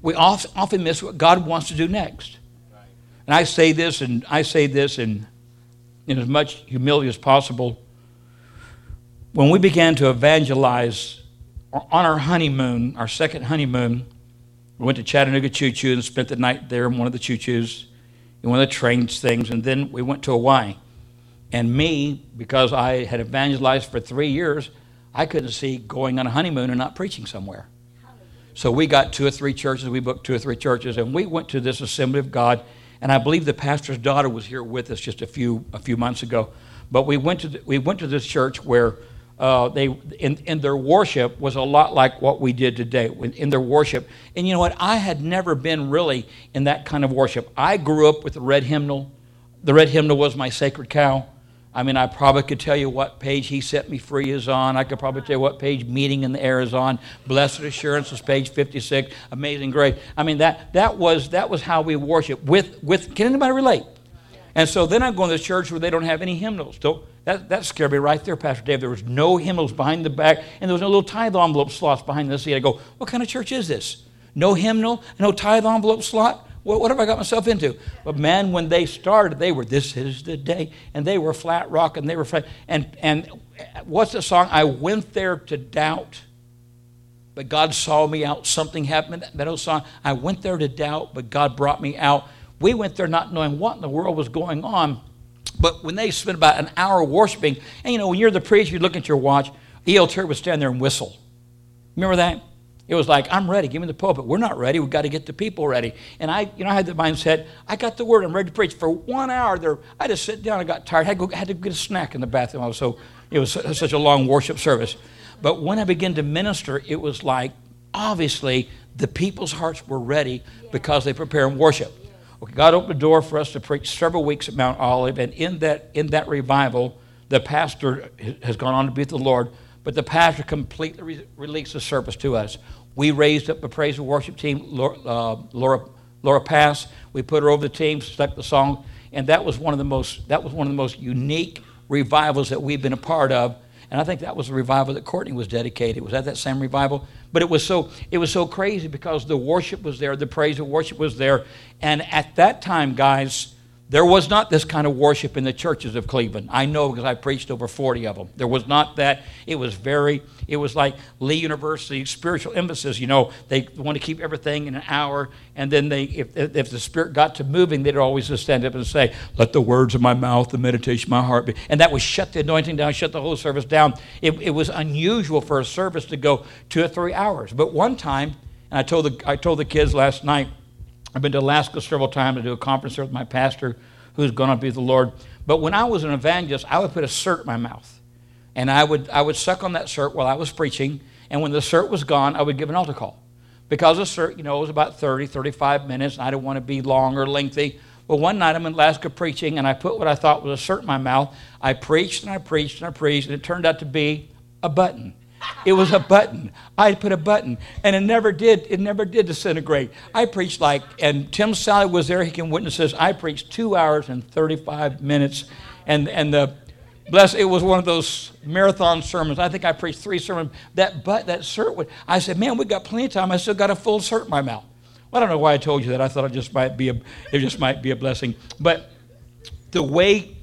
we often miss what God wants to do next. Right. And I say this, and I say this in, in as much humility as possible. When we began to evangelize on our honeymoon, our second honeymoon, we went to Chattanooga Choo Choo and spent the night there in one of the Choo Choos, in one of the train things, and then we went to Hawaii. And me, because I had evangelized for three years, I couldn't see going on a honeymoon and not preaching somewhere. So we got two or three churches, we booked two or three churches, and we went to this Assembly of God, and I believe the pastor's daughter was here with us just a few a few months ago. But we went to the, we went to this church where uh, they in, in their worship was a lot like what we did today in, in their worship. And you know what? I had never been really in that kind of worship. I grew up with the red hymnal. The red hymnal was my sacred cow. I mean, I probably could tell you what page He Set Me Free is on. I could probably tell you what page Meeting in the Air is on. Blessed Assurance was page fifty-six. Amazing Grace. I mean, that that was that was how we worship. With with can anybody relate? And so then I'm going to a church where they don't have any hymnals. Don't, that, that scared me right there, Pastor Dave. There was no hymnals behind the back, and there was no little tithe envelope slots behind the seat. I go, what kind of church is this? No hymnal, no tithe envelope slot? What, what have I got myself into? But man, when they started, they were, this is the day. And they were flat rock and they were flat. And, and what's the song? I went there to doubt, but God saw me out. Something happened. That old song, I went there to doubt, but God brought me out. We went there not knowing what in the world was going on. But when they spent about an hour worshiping, and you know, when you're the preacher, you look at your watch, E L. Terry would stand there and whistle. Remember that? It was like, I'm ready. Give me the pulpit. We're not ready. We've got to get the people ready. And I, you know, I had the mindset, I got the word. I'm ready to preach. For one hour there, I just sit down. I got tired. I had to, go, had to get a snack in the bathroom. I was so, it was such a long worship service. But when I began to minister, it was like, obviously, the people's hearts were ready because they prepare and worship. Okay, God opened the door for us to preach several weeks at Mount Olive. And in that in that revival, the pastor has gone on to be with the Lord. But the pastor completely re- released the service to us. We raised up the praise and worship team, Laura, uh, Laura, Laura Pass. We put her over the team, stuck the song, and that was one of the most that was one of the most unique revivals that we've been a part of. And I think that was the revival that Courtney was dedicated. It was at that same revival, but it was so it was so crazy because the worship was there, the praise and worship was there, and at that time, guys, there was not this kind of worship in the churches of Cleveland. I know because I preached over forty of them. There was not that. It was very, it was like Lee University, spiritual emphasis. You know, they want to keep everything in an hour. And then they, if if the Spirit got to moving, they'd always just stand up and say, let the words of my mouth, the meditation of my heart be. And that would shut the anointing down, shut the whole service down. It, it was unusual for a service to go two or three hours. But one time, and I told the I told the kids last night, I've been to Alaska several times to do a conference there with my pastor who's going to be the Lord. But when I was an evangelist, I would put a cert in my mouth. And I would I would suck on that cert while I was preaching. And when the cert was gone, I would give an altar call. Because the cert, you know, it was about thirty, thirty-five minutes. And I didn't want to be long or lengthy. But one night I'm in Alaska preaching, and I put what I thought was a cert in my mouth. I preached and I preached and I preached, and it turned out to be a button. It was a button. I put a button, and it never did. It never did disintegrate. I preached like, and Tim Sally was there. He can witness this. I preached two hours and thirty-five minutes, and and the bless. It was one of those marathon sermons. I think I preached three sermons. That but that cert would. I said, man, we got plenty of time. I still got a full cert in my mouth. Well, I don't know why I told you that. I thought it just might be a. It just might be a blessing. But the way,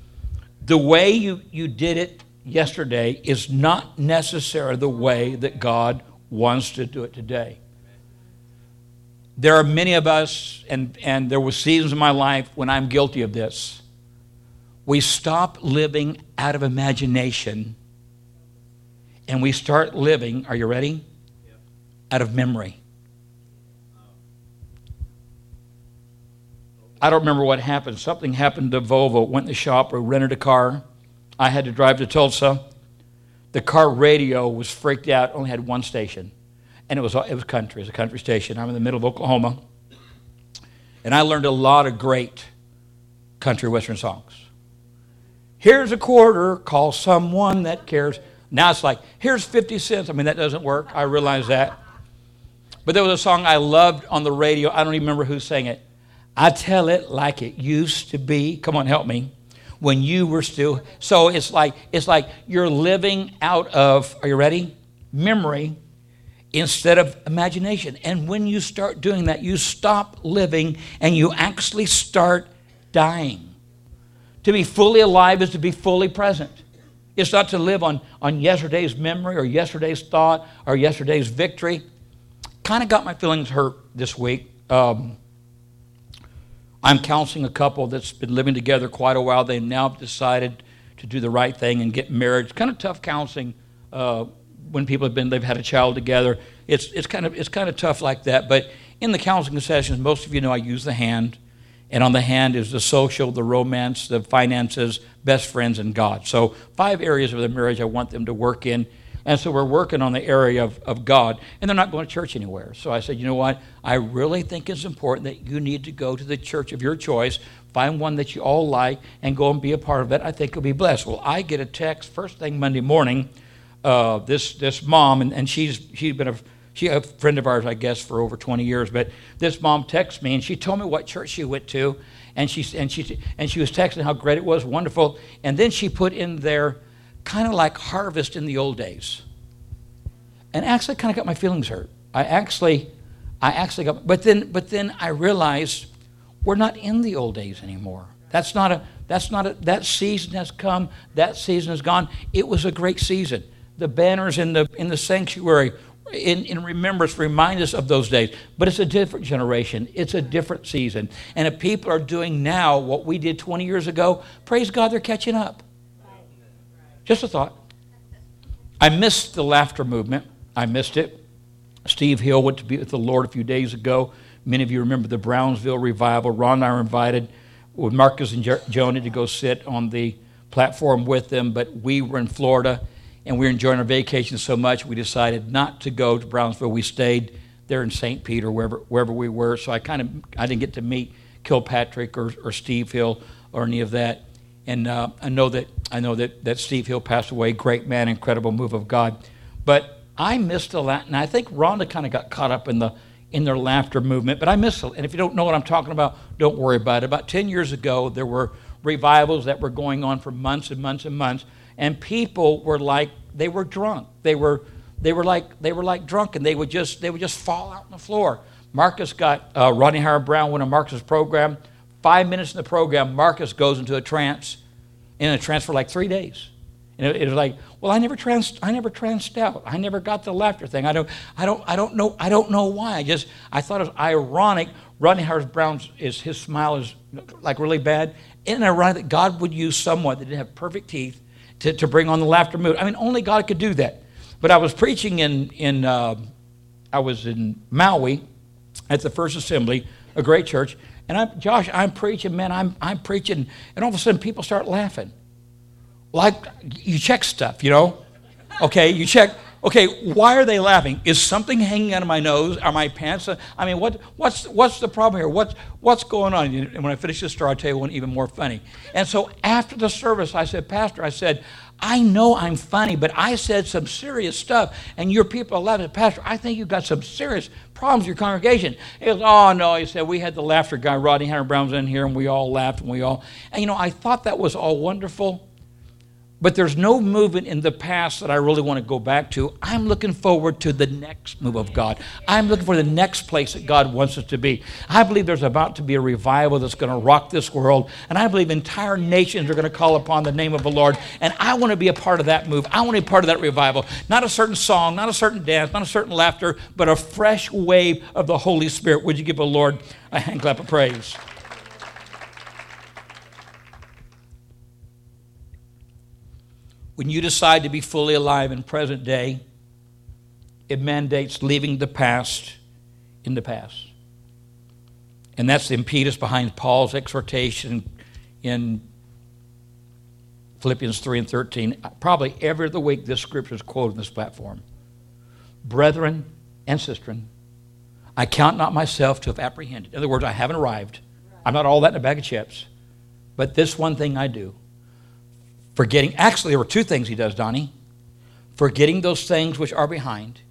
the way you you did it yesterday is not necessarily the way that God wants to do it today. There are many of us, and, and there were seasons in my life when I'm guilty of this. We stop living out of imagination, and we start living, are you ready? Yep. Out of memory. I don't remember what happened. Something happened to Volvo. Went in the shop or rented a car. I had to drive to Tulsa. The car radio was freaked out, only had one station. And it was it was country, it was a country station. I'm in the middle of Oklahoma. And I learned a lot of great country western songs. Here's a quarter, call someone that cares. Now it's like, here's fifty cents. I mean, that doesn't work, I realize that. But there was a song I loved on the radio. I don't even remember who sang it. I tell it like it used to be. Come on, help me. When you were still, so it's like it's like you're living out of, are you ready? Memory instead of imagination. And when you start doing that, you stop living and you actually start dying. To be fully alive is to be fully present. It's not to live on, on yesterday's memory or yesterday's thought or yesterday's victory. Kind of got my feelings hurt this week. Um, I'm counseling a couple that's been living together quite a while. They've now decided to do the right thing and get married. It's kind of tough counseling uh, when people have been, they've had a child together. It's it's kind of it's kind of tough like that. But in the counseling sessions, most of you know I use the hand. And on the hand is the social, the romance, the finances, best friends, and God. So five areas of the marriage I want them to work in. And so we're working on the area of, of God, and they're not going to church anywhere. So I said, you know what? I really think it's important that you need to go to the church of your choice, find one that you all like, and go and be a part of it. I think you'll be blessed. Well, I get a text first thing Monday morning, uh, this this mom, and, and she's she's been a, she, a friend of ours, I guess, for over twenty years. But this mom texts me, and she told me what church she went to, and she, and she, and she was texting how great it was, wonderful. And then she put in there, kind of like Harvest in the old days. And actually kind of got my feelings hurt. I actually, I actually got, but then, but then I realized we're not in the old days anymore. That's not a, that's not a, that season has come, that season is gone. It was a great season. The banners in the, in the sanctuary in, in remembrance remind us of those days, but it's a different generation. It's a different season. And if people are doing now what we did twenty years ago, praise God, they're catching up. Just a thought. I missed the laughter movement. I missed it. Steve Hill went to be with the Lord a few days ago. Many of you remember the Brownsville revival. Ron and I were invited with Marcus and Joni to go sit on the platform with them, but we were in Florida, and we were enjoying our vacation so much we decided not to go to Brownsville. We stayed there in Saint Pete or wherever, wherever we were, so I kind of I didn't get to meet Kilpatrick or, or Steve Hill or any of that. And uh, I know that I know that, that Steve Hill passed away, great man, incredible move of God. But I missed a lot, and I think Rhonda kind of got caught up in the in their laughter movement, but I missed it. And if you don't know what I'm talking about, don't worry about it. About ten years ago, there were revivals that were going on for months and months and months, and people were like, they were drunk. They were they were like they were like drunk, and they would just they would just fall out on the floor. Marcus got uh, Rodney Howard Brown went on Marcus's program. Five minutes in the program, Marcus goes into a trance, in a trance for like three days, and it, it was like, well, I never trans, I never tranced out, I never got the laughter thing. I don't, I don't, I don't know, I don't know why. I just, I thought it was ironic. Rodney Howard Brown's is his smile is like really bad. Isn't it ironic that God would use someone that didn't have perfect teeth to, to bring on the laughter mood? I mean, only God could do that. But I was preaching in in, uh, I was in Maui, at the First Assembly, a great church. And I'm, Josh, I'm preaching, man, I'm I'm preaching, and all of a sudden people start laughing. Like, you check stuff, you know? Okay, you check, okay, why are they laughing? Is something hanging out of my nose? Are my pants? I mean, what what's what's the problem here? What's, what's going on? And when I finish this story, I'll tell you one even more funny. And so after the service, I said, Pastor, I said, I know I'm funny, but I said some serious stuff, and your people are laughing. Pastor, I think you've got some serious problems with your congregation. He goes, oh, no, he said, we had the laughter guy, Rodney Howard Brown, was in here, and we all laughed, and we all, and you know, I thought that was all wonderful, but there's no movement in the past that I really want to go back to. I'm looking forward to the next move of God. I'm looking for the next place that God wants us to be. I believe there's about to be a revival that's going to rock this world, and I believe entire nations are going to call upon the name of the Lord, and I want to be a part of that move. I want to be part of that revival. Not a certain song, not a certain dance, not a certain laughter, but a fresh wave of the Holy Spirit. Would you give the Lord a hand clap of praise? When you decide to be fully alive in present day, it mandates leaving the past in the past. And that's the impetus behind Paul's exhortation in Philippians three and thirteen. Probably every other week this scripture is quoted on this platform. Brethren and sistren, I count not myself to have apprehended. In other words, I haven't arrived. I'm not all that in a bag of chips. But this one thing I do. Forgetting, actually, there were two things he does, Donnie. Forgetting those things which are behind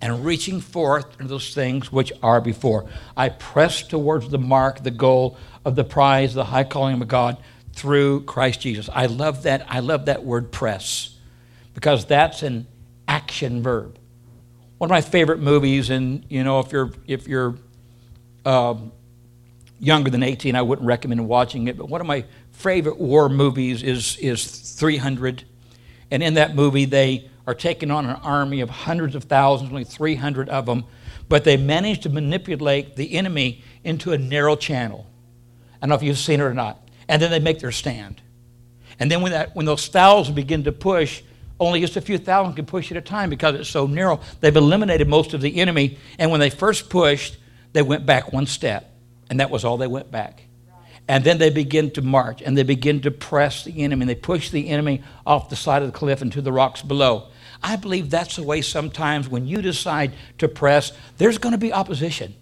and reaching forth to those things which are before. I press towards the mark, the goal of the prize, the high calling of God through Christ Jesus. I love that. I love that word press because that's an action verb. One of my favorite movies, and you know, if you're if you're um, younger than eighteen, I wouldn't recommend watching it, but one of my favorite war movies is is three hundred, and in that movie they are taking on an army of hundreds of thousands, only three hundred of them, but they manage to manipulate the enemy into a narrow channel. I don't know if you've seen it or not. And then they make their stand, and then when that when those thousands begin to push, only just a few thousand can push at a time because it's so narrow. They've eliminated most of the enemy, and when they first pushed, they went back one step, and that was all they went back. And then they begin to march, and they begin to press the enemy, and they push the enemy off the side of the cliff into the rocks below. I believe that's the way sometimes when you decide to press, there's going to be opposition.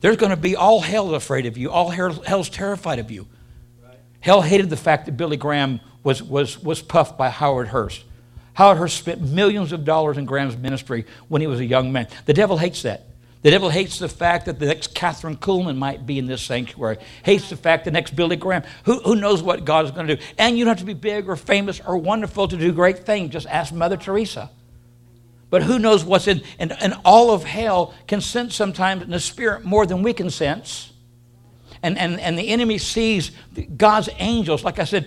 There's going to be all hell afraid of you. All hell, hell's terrified of you. Right. Hell hated the fact that Billy Graham was, was, was puffed by Howard Hurst. Howard Hurst spent millions of dollars in Graham's ministry when he was a young man. The devil hates that. The devil hates the fact that the next Catherine Kuhlman might be in this sanctuary. Hates the fact the next Billy Graham. Who, who knows what God is going to do? And you don't have to be big or famous or wonderful to do great things. Just ask Mother Teresa. But who knows what's in? And, and all of hell can sense sometimes in the spirit more than we can sense. And, and, and the enemy sees God's angels. Like I said,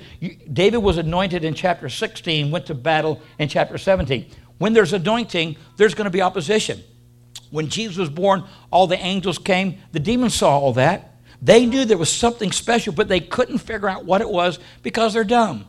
David was anointed in chapter sixteen, went to battle in chapter seventeen. When there's anointing, there's going to be opposition. When Jesus was born, all the angels came. The demons saw all that. They knew there was something special, but they couldn't figure out what it was because they're dumb.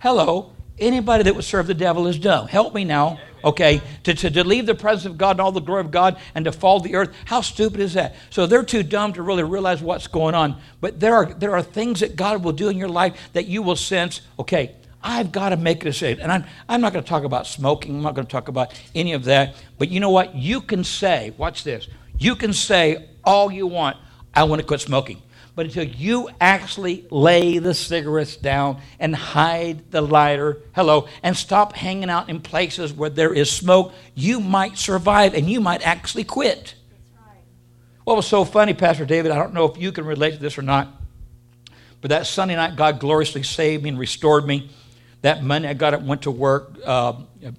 Hello, anybody that would serve the devil is dumb. Help me now, okay, to, to, to leave the presence of God and all the glory of God and to fall to the earth. How stupid is that? So they're too dumb to really realize what's going on. But there are, there are things that God will do in your life that you will sense, okay, I've got to make a decision. And I'm, I'm not going to talk about smoking. I'm not going to talk about any of that. But you know what? You can say, watch this. You can say all you want, I want to quit smoking. but until you actually lay the cigarettes down and hide the lighter, hello, and stop hanging out in places where there is smoke, you might survive and you might actually quit. That's right. What was so funny, Pastor David, I don't know if you can relate to this or not, but that Sunday night, God gloriously saved me and restored me. That Monday, I got up, went to work, uh,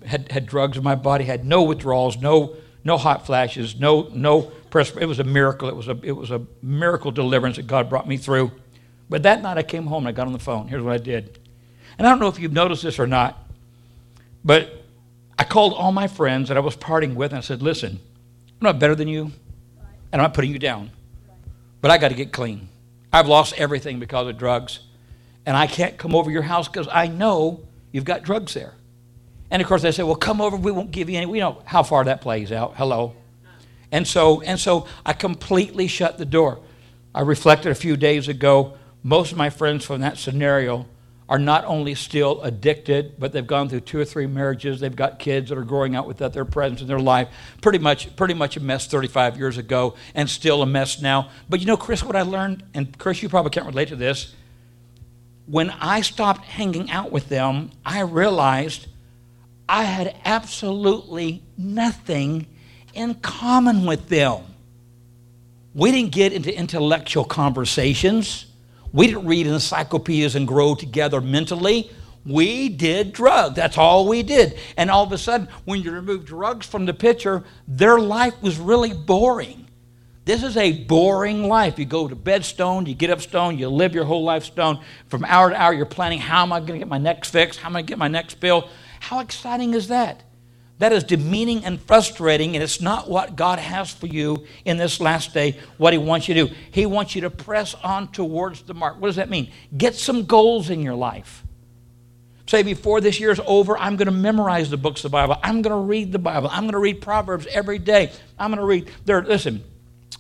had, had drugs in my body, had no withdrawals, no no hot flashes, no no. It was a miracle. It was a it was a miracle deliverance that God brought me through. But that night, I came home and I got on the phone. Here's what I did, and I don't know if you've noticed this or not, but I called all my friends that I was partying with and I said, "Listen, I'm not better than you, and I'm not putting you down, but I got to get clean. I've lost everything because of drugs." And I can't come over your house because I know you've got drugs there. And, of course, they say, well, come over. We won't give you any. We know how far that plays out. Hello. And so and so I completely shut the door. I reflected a few days ago. Most of my friends from that scenario are not only still addicted, but they've gone through two or three marriages. They've got kids that are growing out without their presence in their life. Pretty much pretty much a mess thirty-five years ago and still a mess now. But, you know, Chris, what I learned, and, Chris, you probably can't relate to this, when I stopped hanging out with them, I realized I had absolutely nothing in common with them. We didn't get into intellectual conversations. We didn't read encyclopedias and grow together mentally. We did drugs. That's all we did. And all of a sudden, when you remove drugs from the picture, their life was really boring. This is a boring life. You go to bed stoned, you get up stoned, you live your whole life stoned. From hour to hour, you're planning, how am I going to get my next fix? How am I going to get my next bill? How exciting is that? That is demeaning and frustrating, and it's not what God has for you in this last day, what He wants you to do. He wants you to press on towards the mark. What does that mean? Get some goals in your life. Say, before this year's over, I'm going to memorize the books of the Bible. I'm going to read the Bible. I'm going to read Proverbs every day. I'm going to read. There, listen.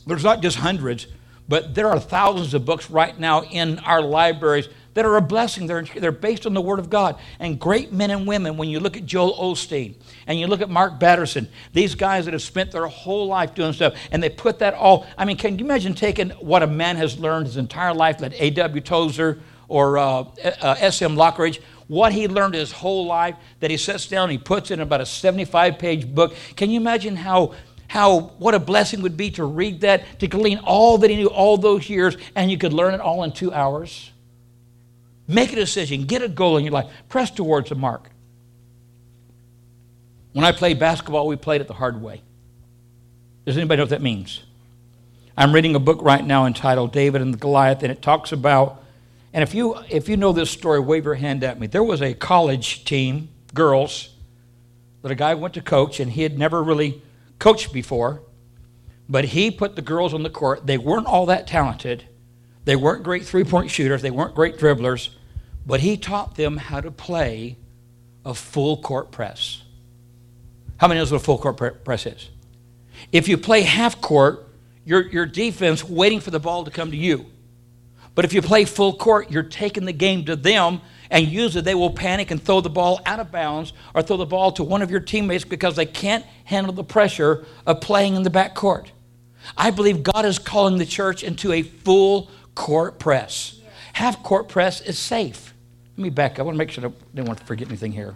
There's not just hundreds, but there are thousands of books right now in our libraries that are a blessing. They're, they're based on the Word of God. And great men and women, when you look at Joel Osteen and you look at Mark Batterson, these guys that have spent their whole life doing stuff, and they put that all. I mean, can you imagine taking what a man has learned his entire life, like A W Tozer or uh, uh, S M Lockridge, what he learned his whole life, that he sits down and he puts in about a seventy-five page book. Can you imagine how... How, what a blessing would be to read that, to glean all that he knew all those years, and you could learn it all in two hours. Make a decision. Get a goal in your life. Press towards the mark. When I played basketball, we played it the hard way. Does anybody know what that means? I'm reading a book right now entitled David and Goliath, and it talks about, and if you if you know this story, wave your hand at me. There was a college team, girls, that a guy went to coach, and he had never really coached before, but he put the girls on the court. They weren't all that talented. They weren't great three-point shooters. They weren't great dribblers, but he taught them how to play a full court press. How many knows what a full court press is? If you play half court, your your defense waiting for the ball to come to you. But if you play full court, you're taking the game to them, and usually they will panic and throw the ball out of bounds or throw the ball to one of your teammates because they can't handle the pressure of playing in the backcourt. I believe God is calling the church into a full court press. Yes. Half court press is safe. Let me back up. I want to make sure I didn't want to forget anything here.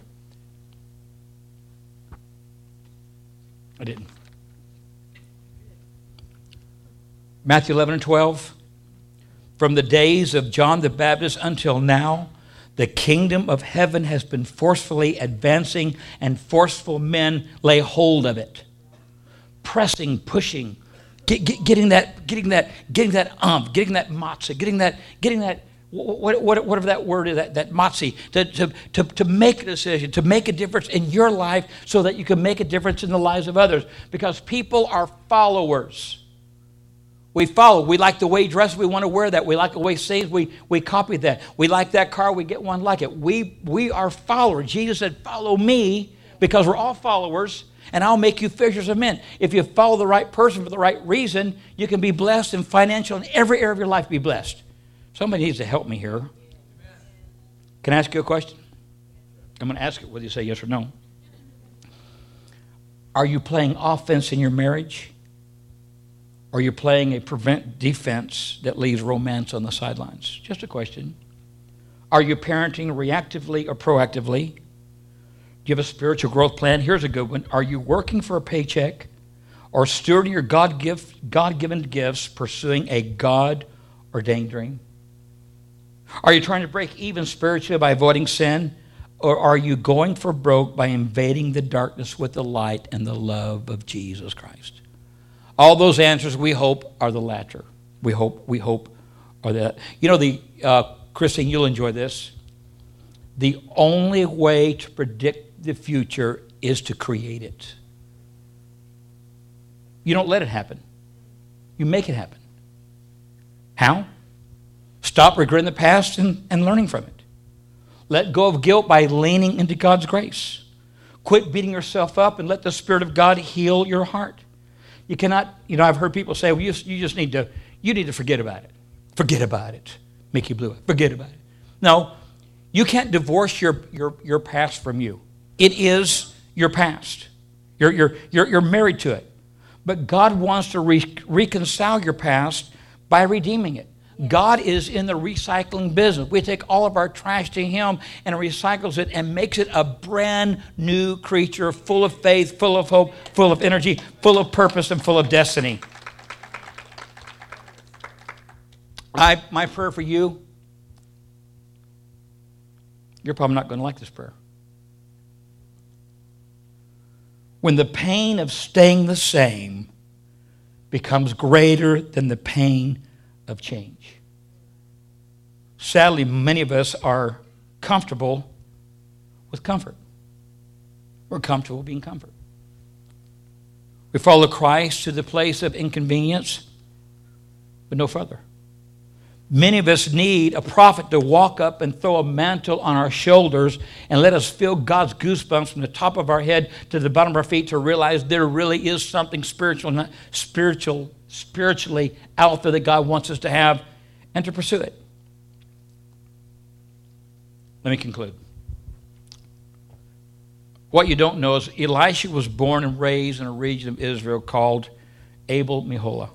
I didn't. Matthew eleven and twelve. From the days of John the Baptist until now, the kingdom of heaven has been forcefully advancing, and forceful men lay hold of it. Pressing, pushing, get, get, getting that, getting that, getting that umph, getting that matzah, getting that, getting that, what, what, whatever that word is, that, that matzi, to, to, to, to make a decision, to make a difference in your life so that you can make a difference in the lives of others. Because people are followers. We follow. We like the way he dresses. We want to wear that. We like the way he sings. We, we copy that. We like that car. We get one like it. We, we are followers. Jesus said, follow me, because we're all followers, and I'll make you fishers of men. If you follow the right person for the right reason, you can be blessed and financial in every area of your life. Be blessed. Somebody needs to help me here. Amen. Can I ask you a question? I'm going to ask it whether you say yes or no. Are you playing offense in your marriage? Or you're playing a prevent defense that leaves romance on the sidelines? Just a question. Are you parenting reactively or proactively? Do you have a spiritual growth plan? Here's a good one. Are you working for a paycheck or stewarding your God gift, God-given gifts, pursuing a God-ordained dream? Are you trying to break even spiritually by avoiding sin? Or are you going for broke by invading the darkness with the light and the love of Jesus Christ? All those answers, we hope, are the latter. We hope, we hope, are that. You know, the uh, Christine, you'll enjoy this. The only way to predict the future is to create it. You don't let it happen. You make it happen. How? Stop regretting the past and, and learning from it. Let go of guilt by leaning into God's grace. Quit beating yourself up and let the Spirit of God heal your heart. You cannot, you know, I've heard people say, well, you, you just need to, you need to forget about it. Forget about it. Mickey Blue, forget about it. No, you can't divorce your, your, your past from you. It is your past. You're, you're, you're, you're married to it. But God wants to re- reconcile your past by redeeming it. God is in the recycling business. We take all of our trash to Him and recycles it and makes it a brand new creature, full of faith, full of hope, full of energy, full of purpose, and full of destiny. I, my prayer for you, you're probably not going to like this prayer. When the pain of staying the same becomes greater than the pain of change. Sadly, many of us are comfortable with comfort. We're comfortable being comfort. We follow Christ to the place of inconvenience, but no further. Many of us need a prophet to walk up and throw a mantle on our shoulders and let us feel God's goosebumps from the top of our head to the bottom of our feet to realize there really is something spiritual, not spiritual, spiritually out there that God wants us to have and to pursue it. Let me conclude. What you don't know is Elisha was born and raised in a region of Israel called Abel-Meholah.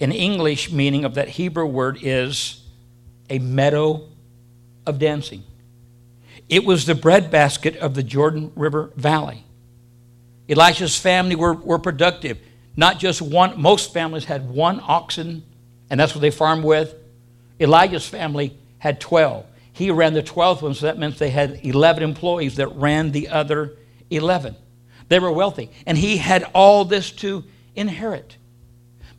An English meaning of that Hebrew word is a meadow of dancing. It was the breadbasket of the Jordan River Valley. Elisha's family were, were productive. Not just one, most families had one oxen, and that's what they farmed with. Elijah's family had twelve. He ran the twelfth one, so that meant they had eleven employees that ran the other eleven. They were wealthy, and he had all this to inherit.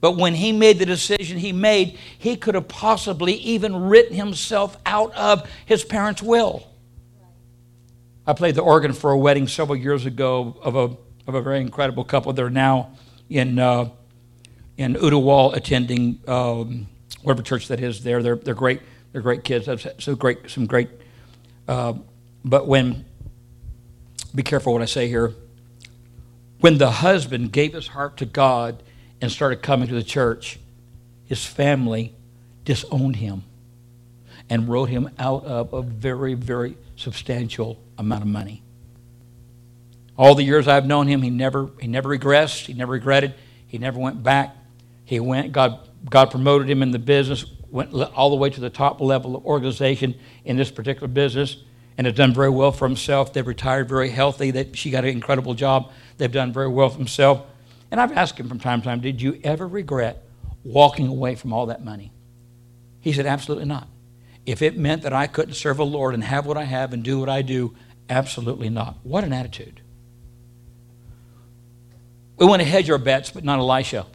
But when he made the decision he made, he could have possibly even written himself out of his parents' will. I played the organ for a wedding several years ago of a of a very incredible couple. They're now in uh, in Udawal attending um, whatever church that is there. They're they're great. They're great kids. So great. Some great. Uh, but when, be careful what I say here. When the husband gave his heart to God and started coming to the church, his family disowned him and wrote him out of a very, very substantial amount of money. All the years I've known him, he never he never regressed, he never regretted, he never went back. He went, God, God promoted him in the business, went all the way to the top level of organization in this particular business, and has done very well for himself. They've retired very healthy. They, she got an incredible job. They've done very well for himself. And I've asked him from time to time, did you ever regret walking away from all that money? He said, absolutely not. If it meant that I couldn't serve the Lord and have what I have and do what I do, absolutely not. What an attitude. We want to hedge our bets, but not Elisha.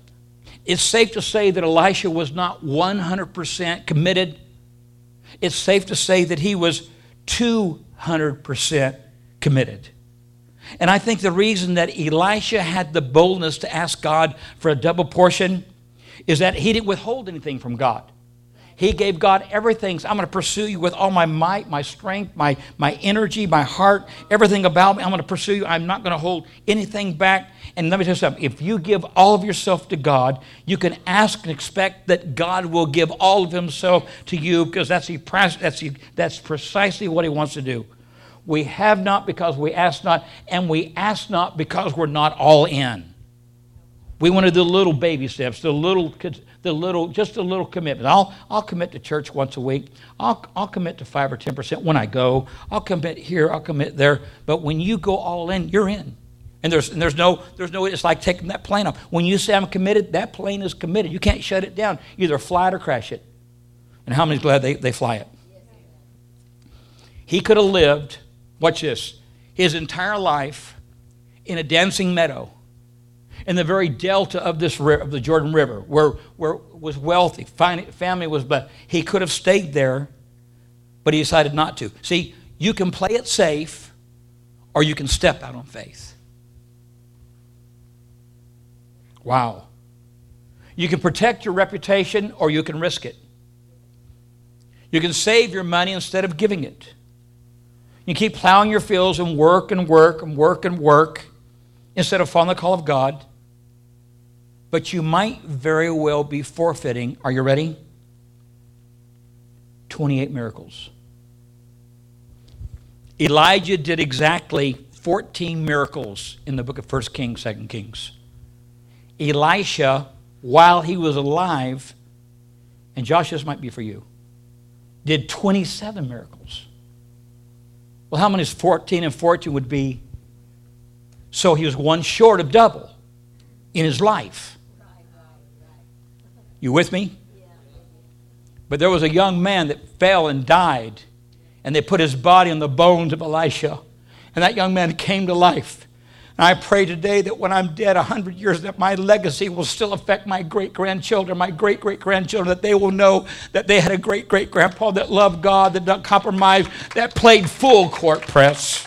It's safe to say that Elisha was not one hundred percent committed. It's safe to say that he was two hundred percent committed. And I think the reason that Elisha had the boldness to ask God for a double portion is that he didn't withhold anything from God. He gave God everything. So I'm going to pursue you with all my might, my strength, my, my energy, my heart, everything about me. I'm going to pursue you. I'm not going to hold anything back. And let me tell you something. If you give all of yourself to God, you can ask and expect that God will give all of himself to you, because that's, that's, that's precisely what he wants to do. We have not because we ask not, and we ask not because we're not all in. We want to do little baby steps, the little, the little, just a little commitment. I'll, I'll commit to church once a week. I'll, I'll commit to five or ten percent when I go. I'll commit here. I'll commit there. But when you go all in, you're in. And there's, and there's no, there's no. It's like taking that plane off. When you say I'm committed, that plane is committed. You can't shut it down. Either fly it or crash it. And how many's glad they, they fly it? He could have lived. Watch this. His entire life in a dancing meadow. In the very delta of this of the Jordan River, where where was wealthy, family was blessed. He could have stayed there, but he decided not to. See, you can play it safe, or you can step out on faith. Wow. You can protect your reputation, or you can risk it. You can save your money instead of giving it. You keep plowing your fields and work and work and work and work instead of following the call of God. But you might very well be forfeiting, are you ready? twenty-eight miracles. Elijah did exactly fourteen miracles in the book of First Kings, Second Kings. Elisha, while he was alive, and Josh, this might be for you, did twenty-seven miracles. Well, how many is fourteen and fourteen would be? So he was one short of double in his life. You with me? But there was a young man that fell and died, and they put his body on the bones of Elisha, and that young man came to life. And I pray today that when I'm dead one hundred years, that my legacy will still affect my great-grandchildren, my great-great-grandchildren, that they will know that they had a great-great-grandpa that loved God, that didn't compromise, that played full court press.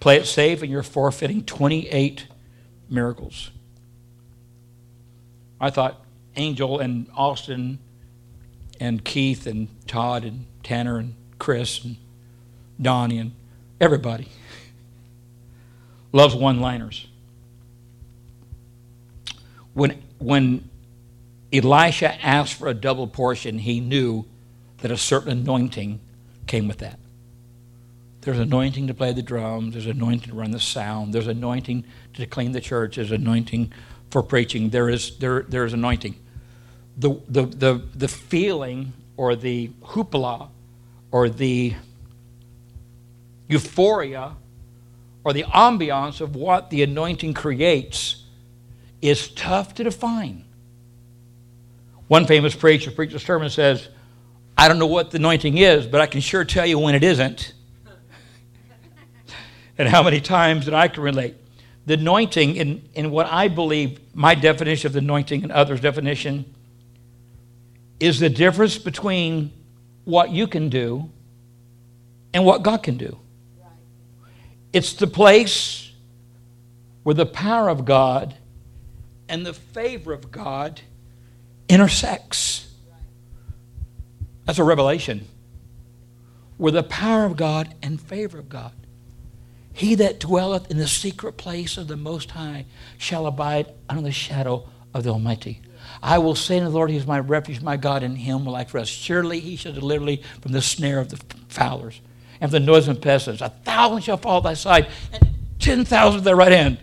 Play it safe, and you're forfeiting twenty-eight miracles. I thought Angel and Austin and Keith and Todd and Tanner and Chris and Donnie and everybody loves one-liners. When, when Elisha asked for a double portion, he knew that a certain anointing came with that. There's anointing to play the drums. There's anointing to run the sound. There's anointing to clean the church. There's anointing for preaching. There is there there is anointing. The the the the feeling or the hoopla or the euphoria or the ambiance of what the anointing creates is tough to define. One famous preacher preached a sermon says, "I don't know what the anointing is, but I can sure tell you when it isn't." And how many times that I can relate. The anointing, in, in what I believe, my definition of the anointing and others' definition, is the difference between what you can do and what God can do. Right. It's the place where the power of God and the favor of God intersects. Right. That's a revelation. Where the power of God and favor of God. He that dwelleth in the secret place of the Most High shall abide under the shadow of the Almighty. I will say unto the Lord, He is my refuge, my God, in Him will I trust. Surely He shall deliver thee from the snare of the fowlers and from the noisome pestilence. A thousand shall fall at thy side, and ten thousand at thy right hand.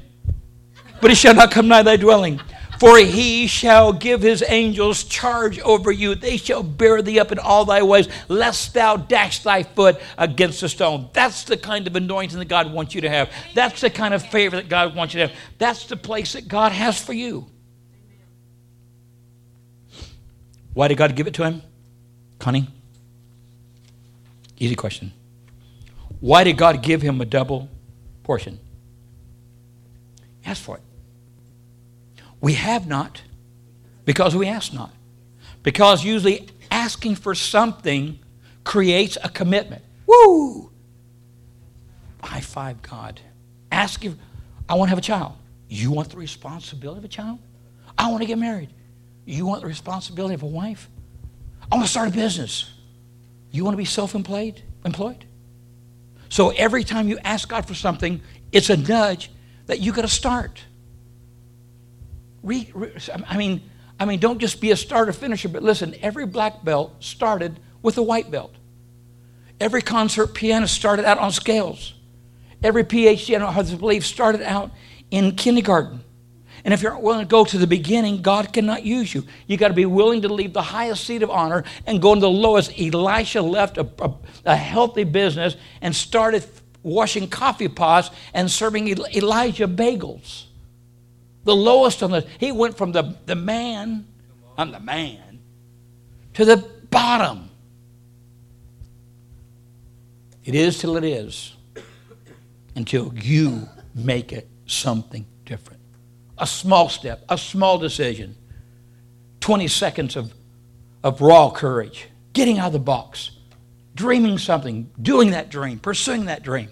But it shall not come nigh thy dwelling. For He shall give His angels charge over you. They shall bear thee up in all thy ways, lest thou dash thy foot against a stone. That's the kind of anointing that God wants you to have. That's the kind of favor that God wants you to have. That's the place that God has for you. Why did God give it to him? Connie? Easy question. Why did God give him a double portion? He asked for it. We have not because we ask not. Because usually asking for something creates a commitment. Woo! High five, God. Ask if I want to have a child. You want the responsibility of a child? I want to get married. You want the responsibility of a wife? I want to start a business. You want to be self-employed? Employed? So every time you ask God for something, it's a nudge that you got to start. Re, re, I mean, I mean, don't just be a starter finisher, but listen, every black belt started with a white belt. Every concert pianist started out on scales. Every PhD, I don't know how to believe, started out in kindergarten. And if you're not willing to go to the beginning, God cannot use you. You got to be willing to leave the highest seat of honor and go into the lowest. Elisha left a, a, a healthy business and started washing coffee pots and serving Elijah bagels. The lowest on the, he went from the, the man, I'm the man, to the bottom. It is till it is, until you make it something different. A small step, a small decision, twenty seconds of, of raw courage, getting out of the box, dreaming something, doing that dream, pursuing that dream,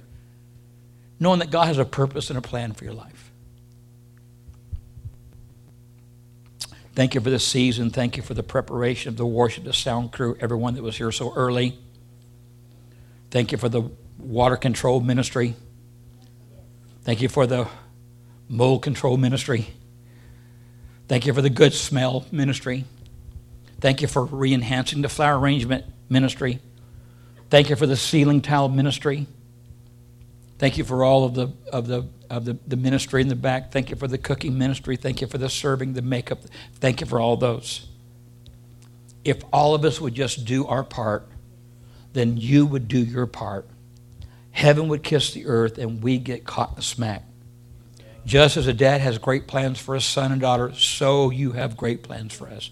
knowing that God has a purpose and a plan for your life. Thank you for this season. Thank you for the preparation of the worship, the sound crew, everyone that was here so early. Thank you for the water control ministry. Thank you for the mold control ministry. Thank you for the good smell ministry. Thank you for re-enhancing the flower arrangement ministry. Thank you for the ceiling tile ministry. Thank you for all of the of the of the, the ministry in the back. Thank you for the cooking ministry. Thank you for the serving, the makeup. Thank you for all those. If all of us would just do our part, then you would do your part. Heaven would kiss the earth and we get caught in the smack. Just as a dad has great plans for his son and daughter, so you have great plans for us.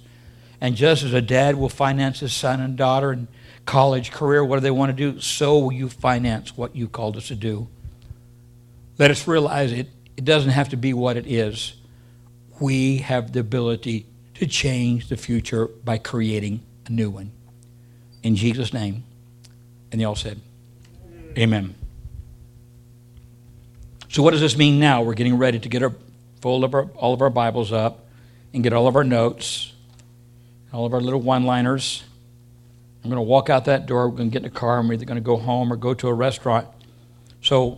And just as a dad will finance his son and daughter and college, career, what do they want to do, so will you finance what you called us to do. Let us realize it, it doesn't have to be what it is. We have the ability to change the future by creating a new one. In Jesus' name. And they all said, amen. Amen. So what does this mean now? We're getting ready to get our, fold up our, all of our Bibles up and get all of our notes, all of our little one-liners. I'm going to walk out that door. We're going to get in the car. And we're either going to go home or go to a restaurant. So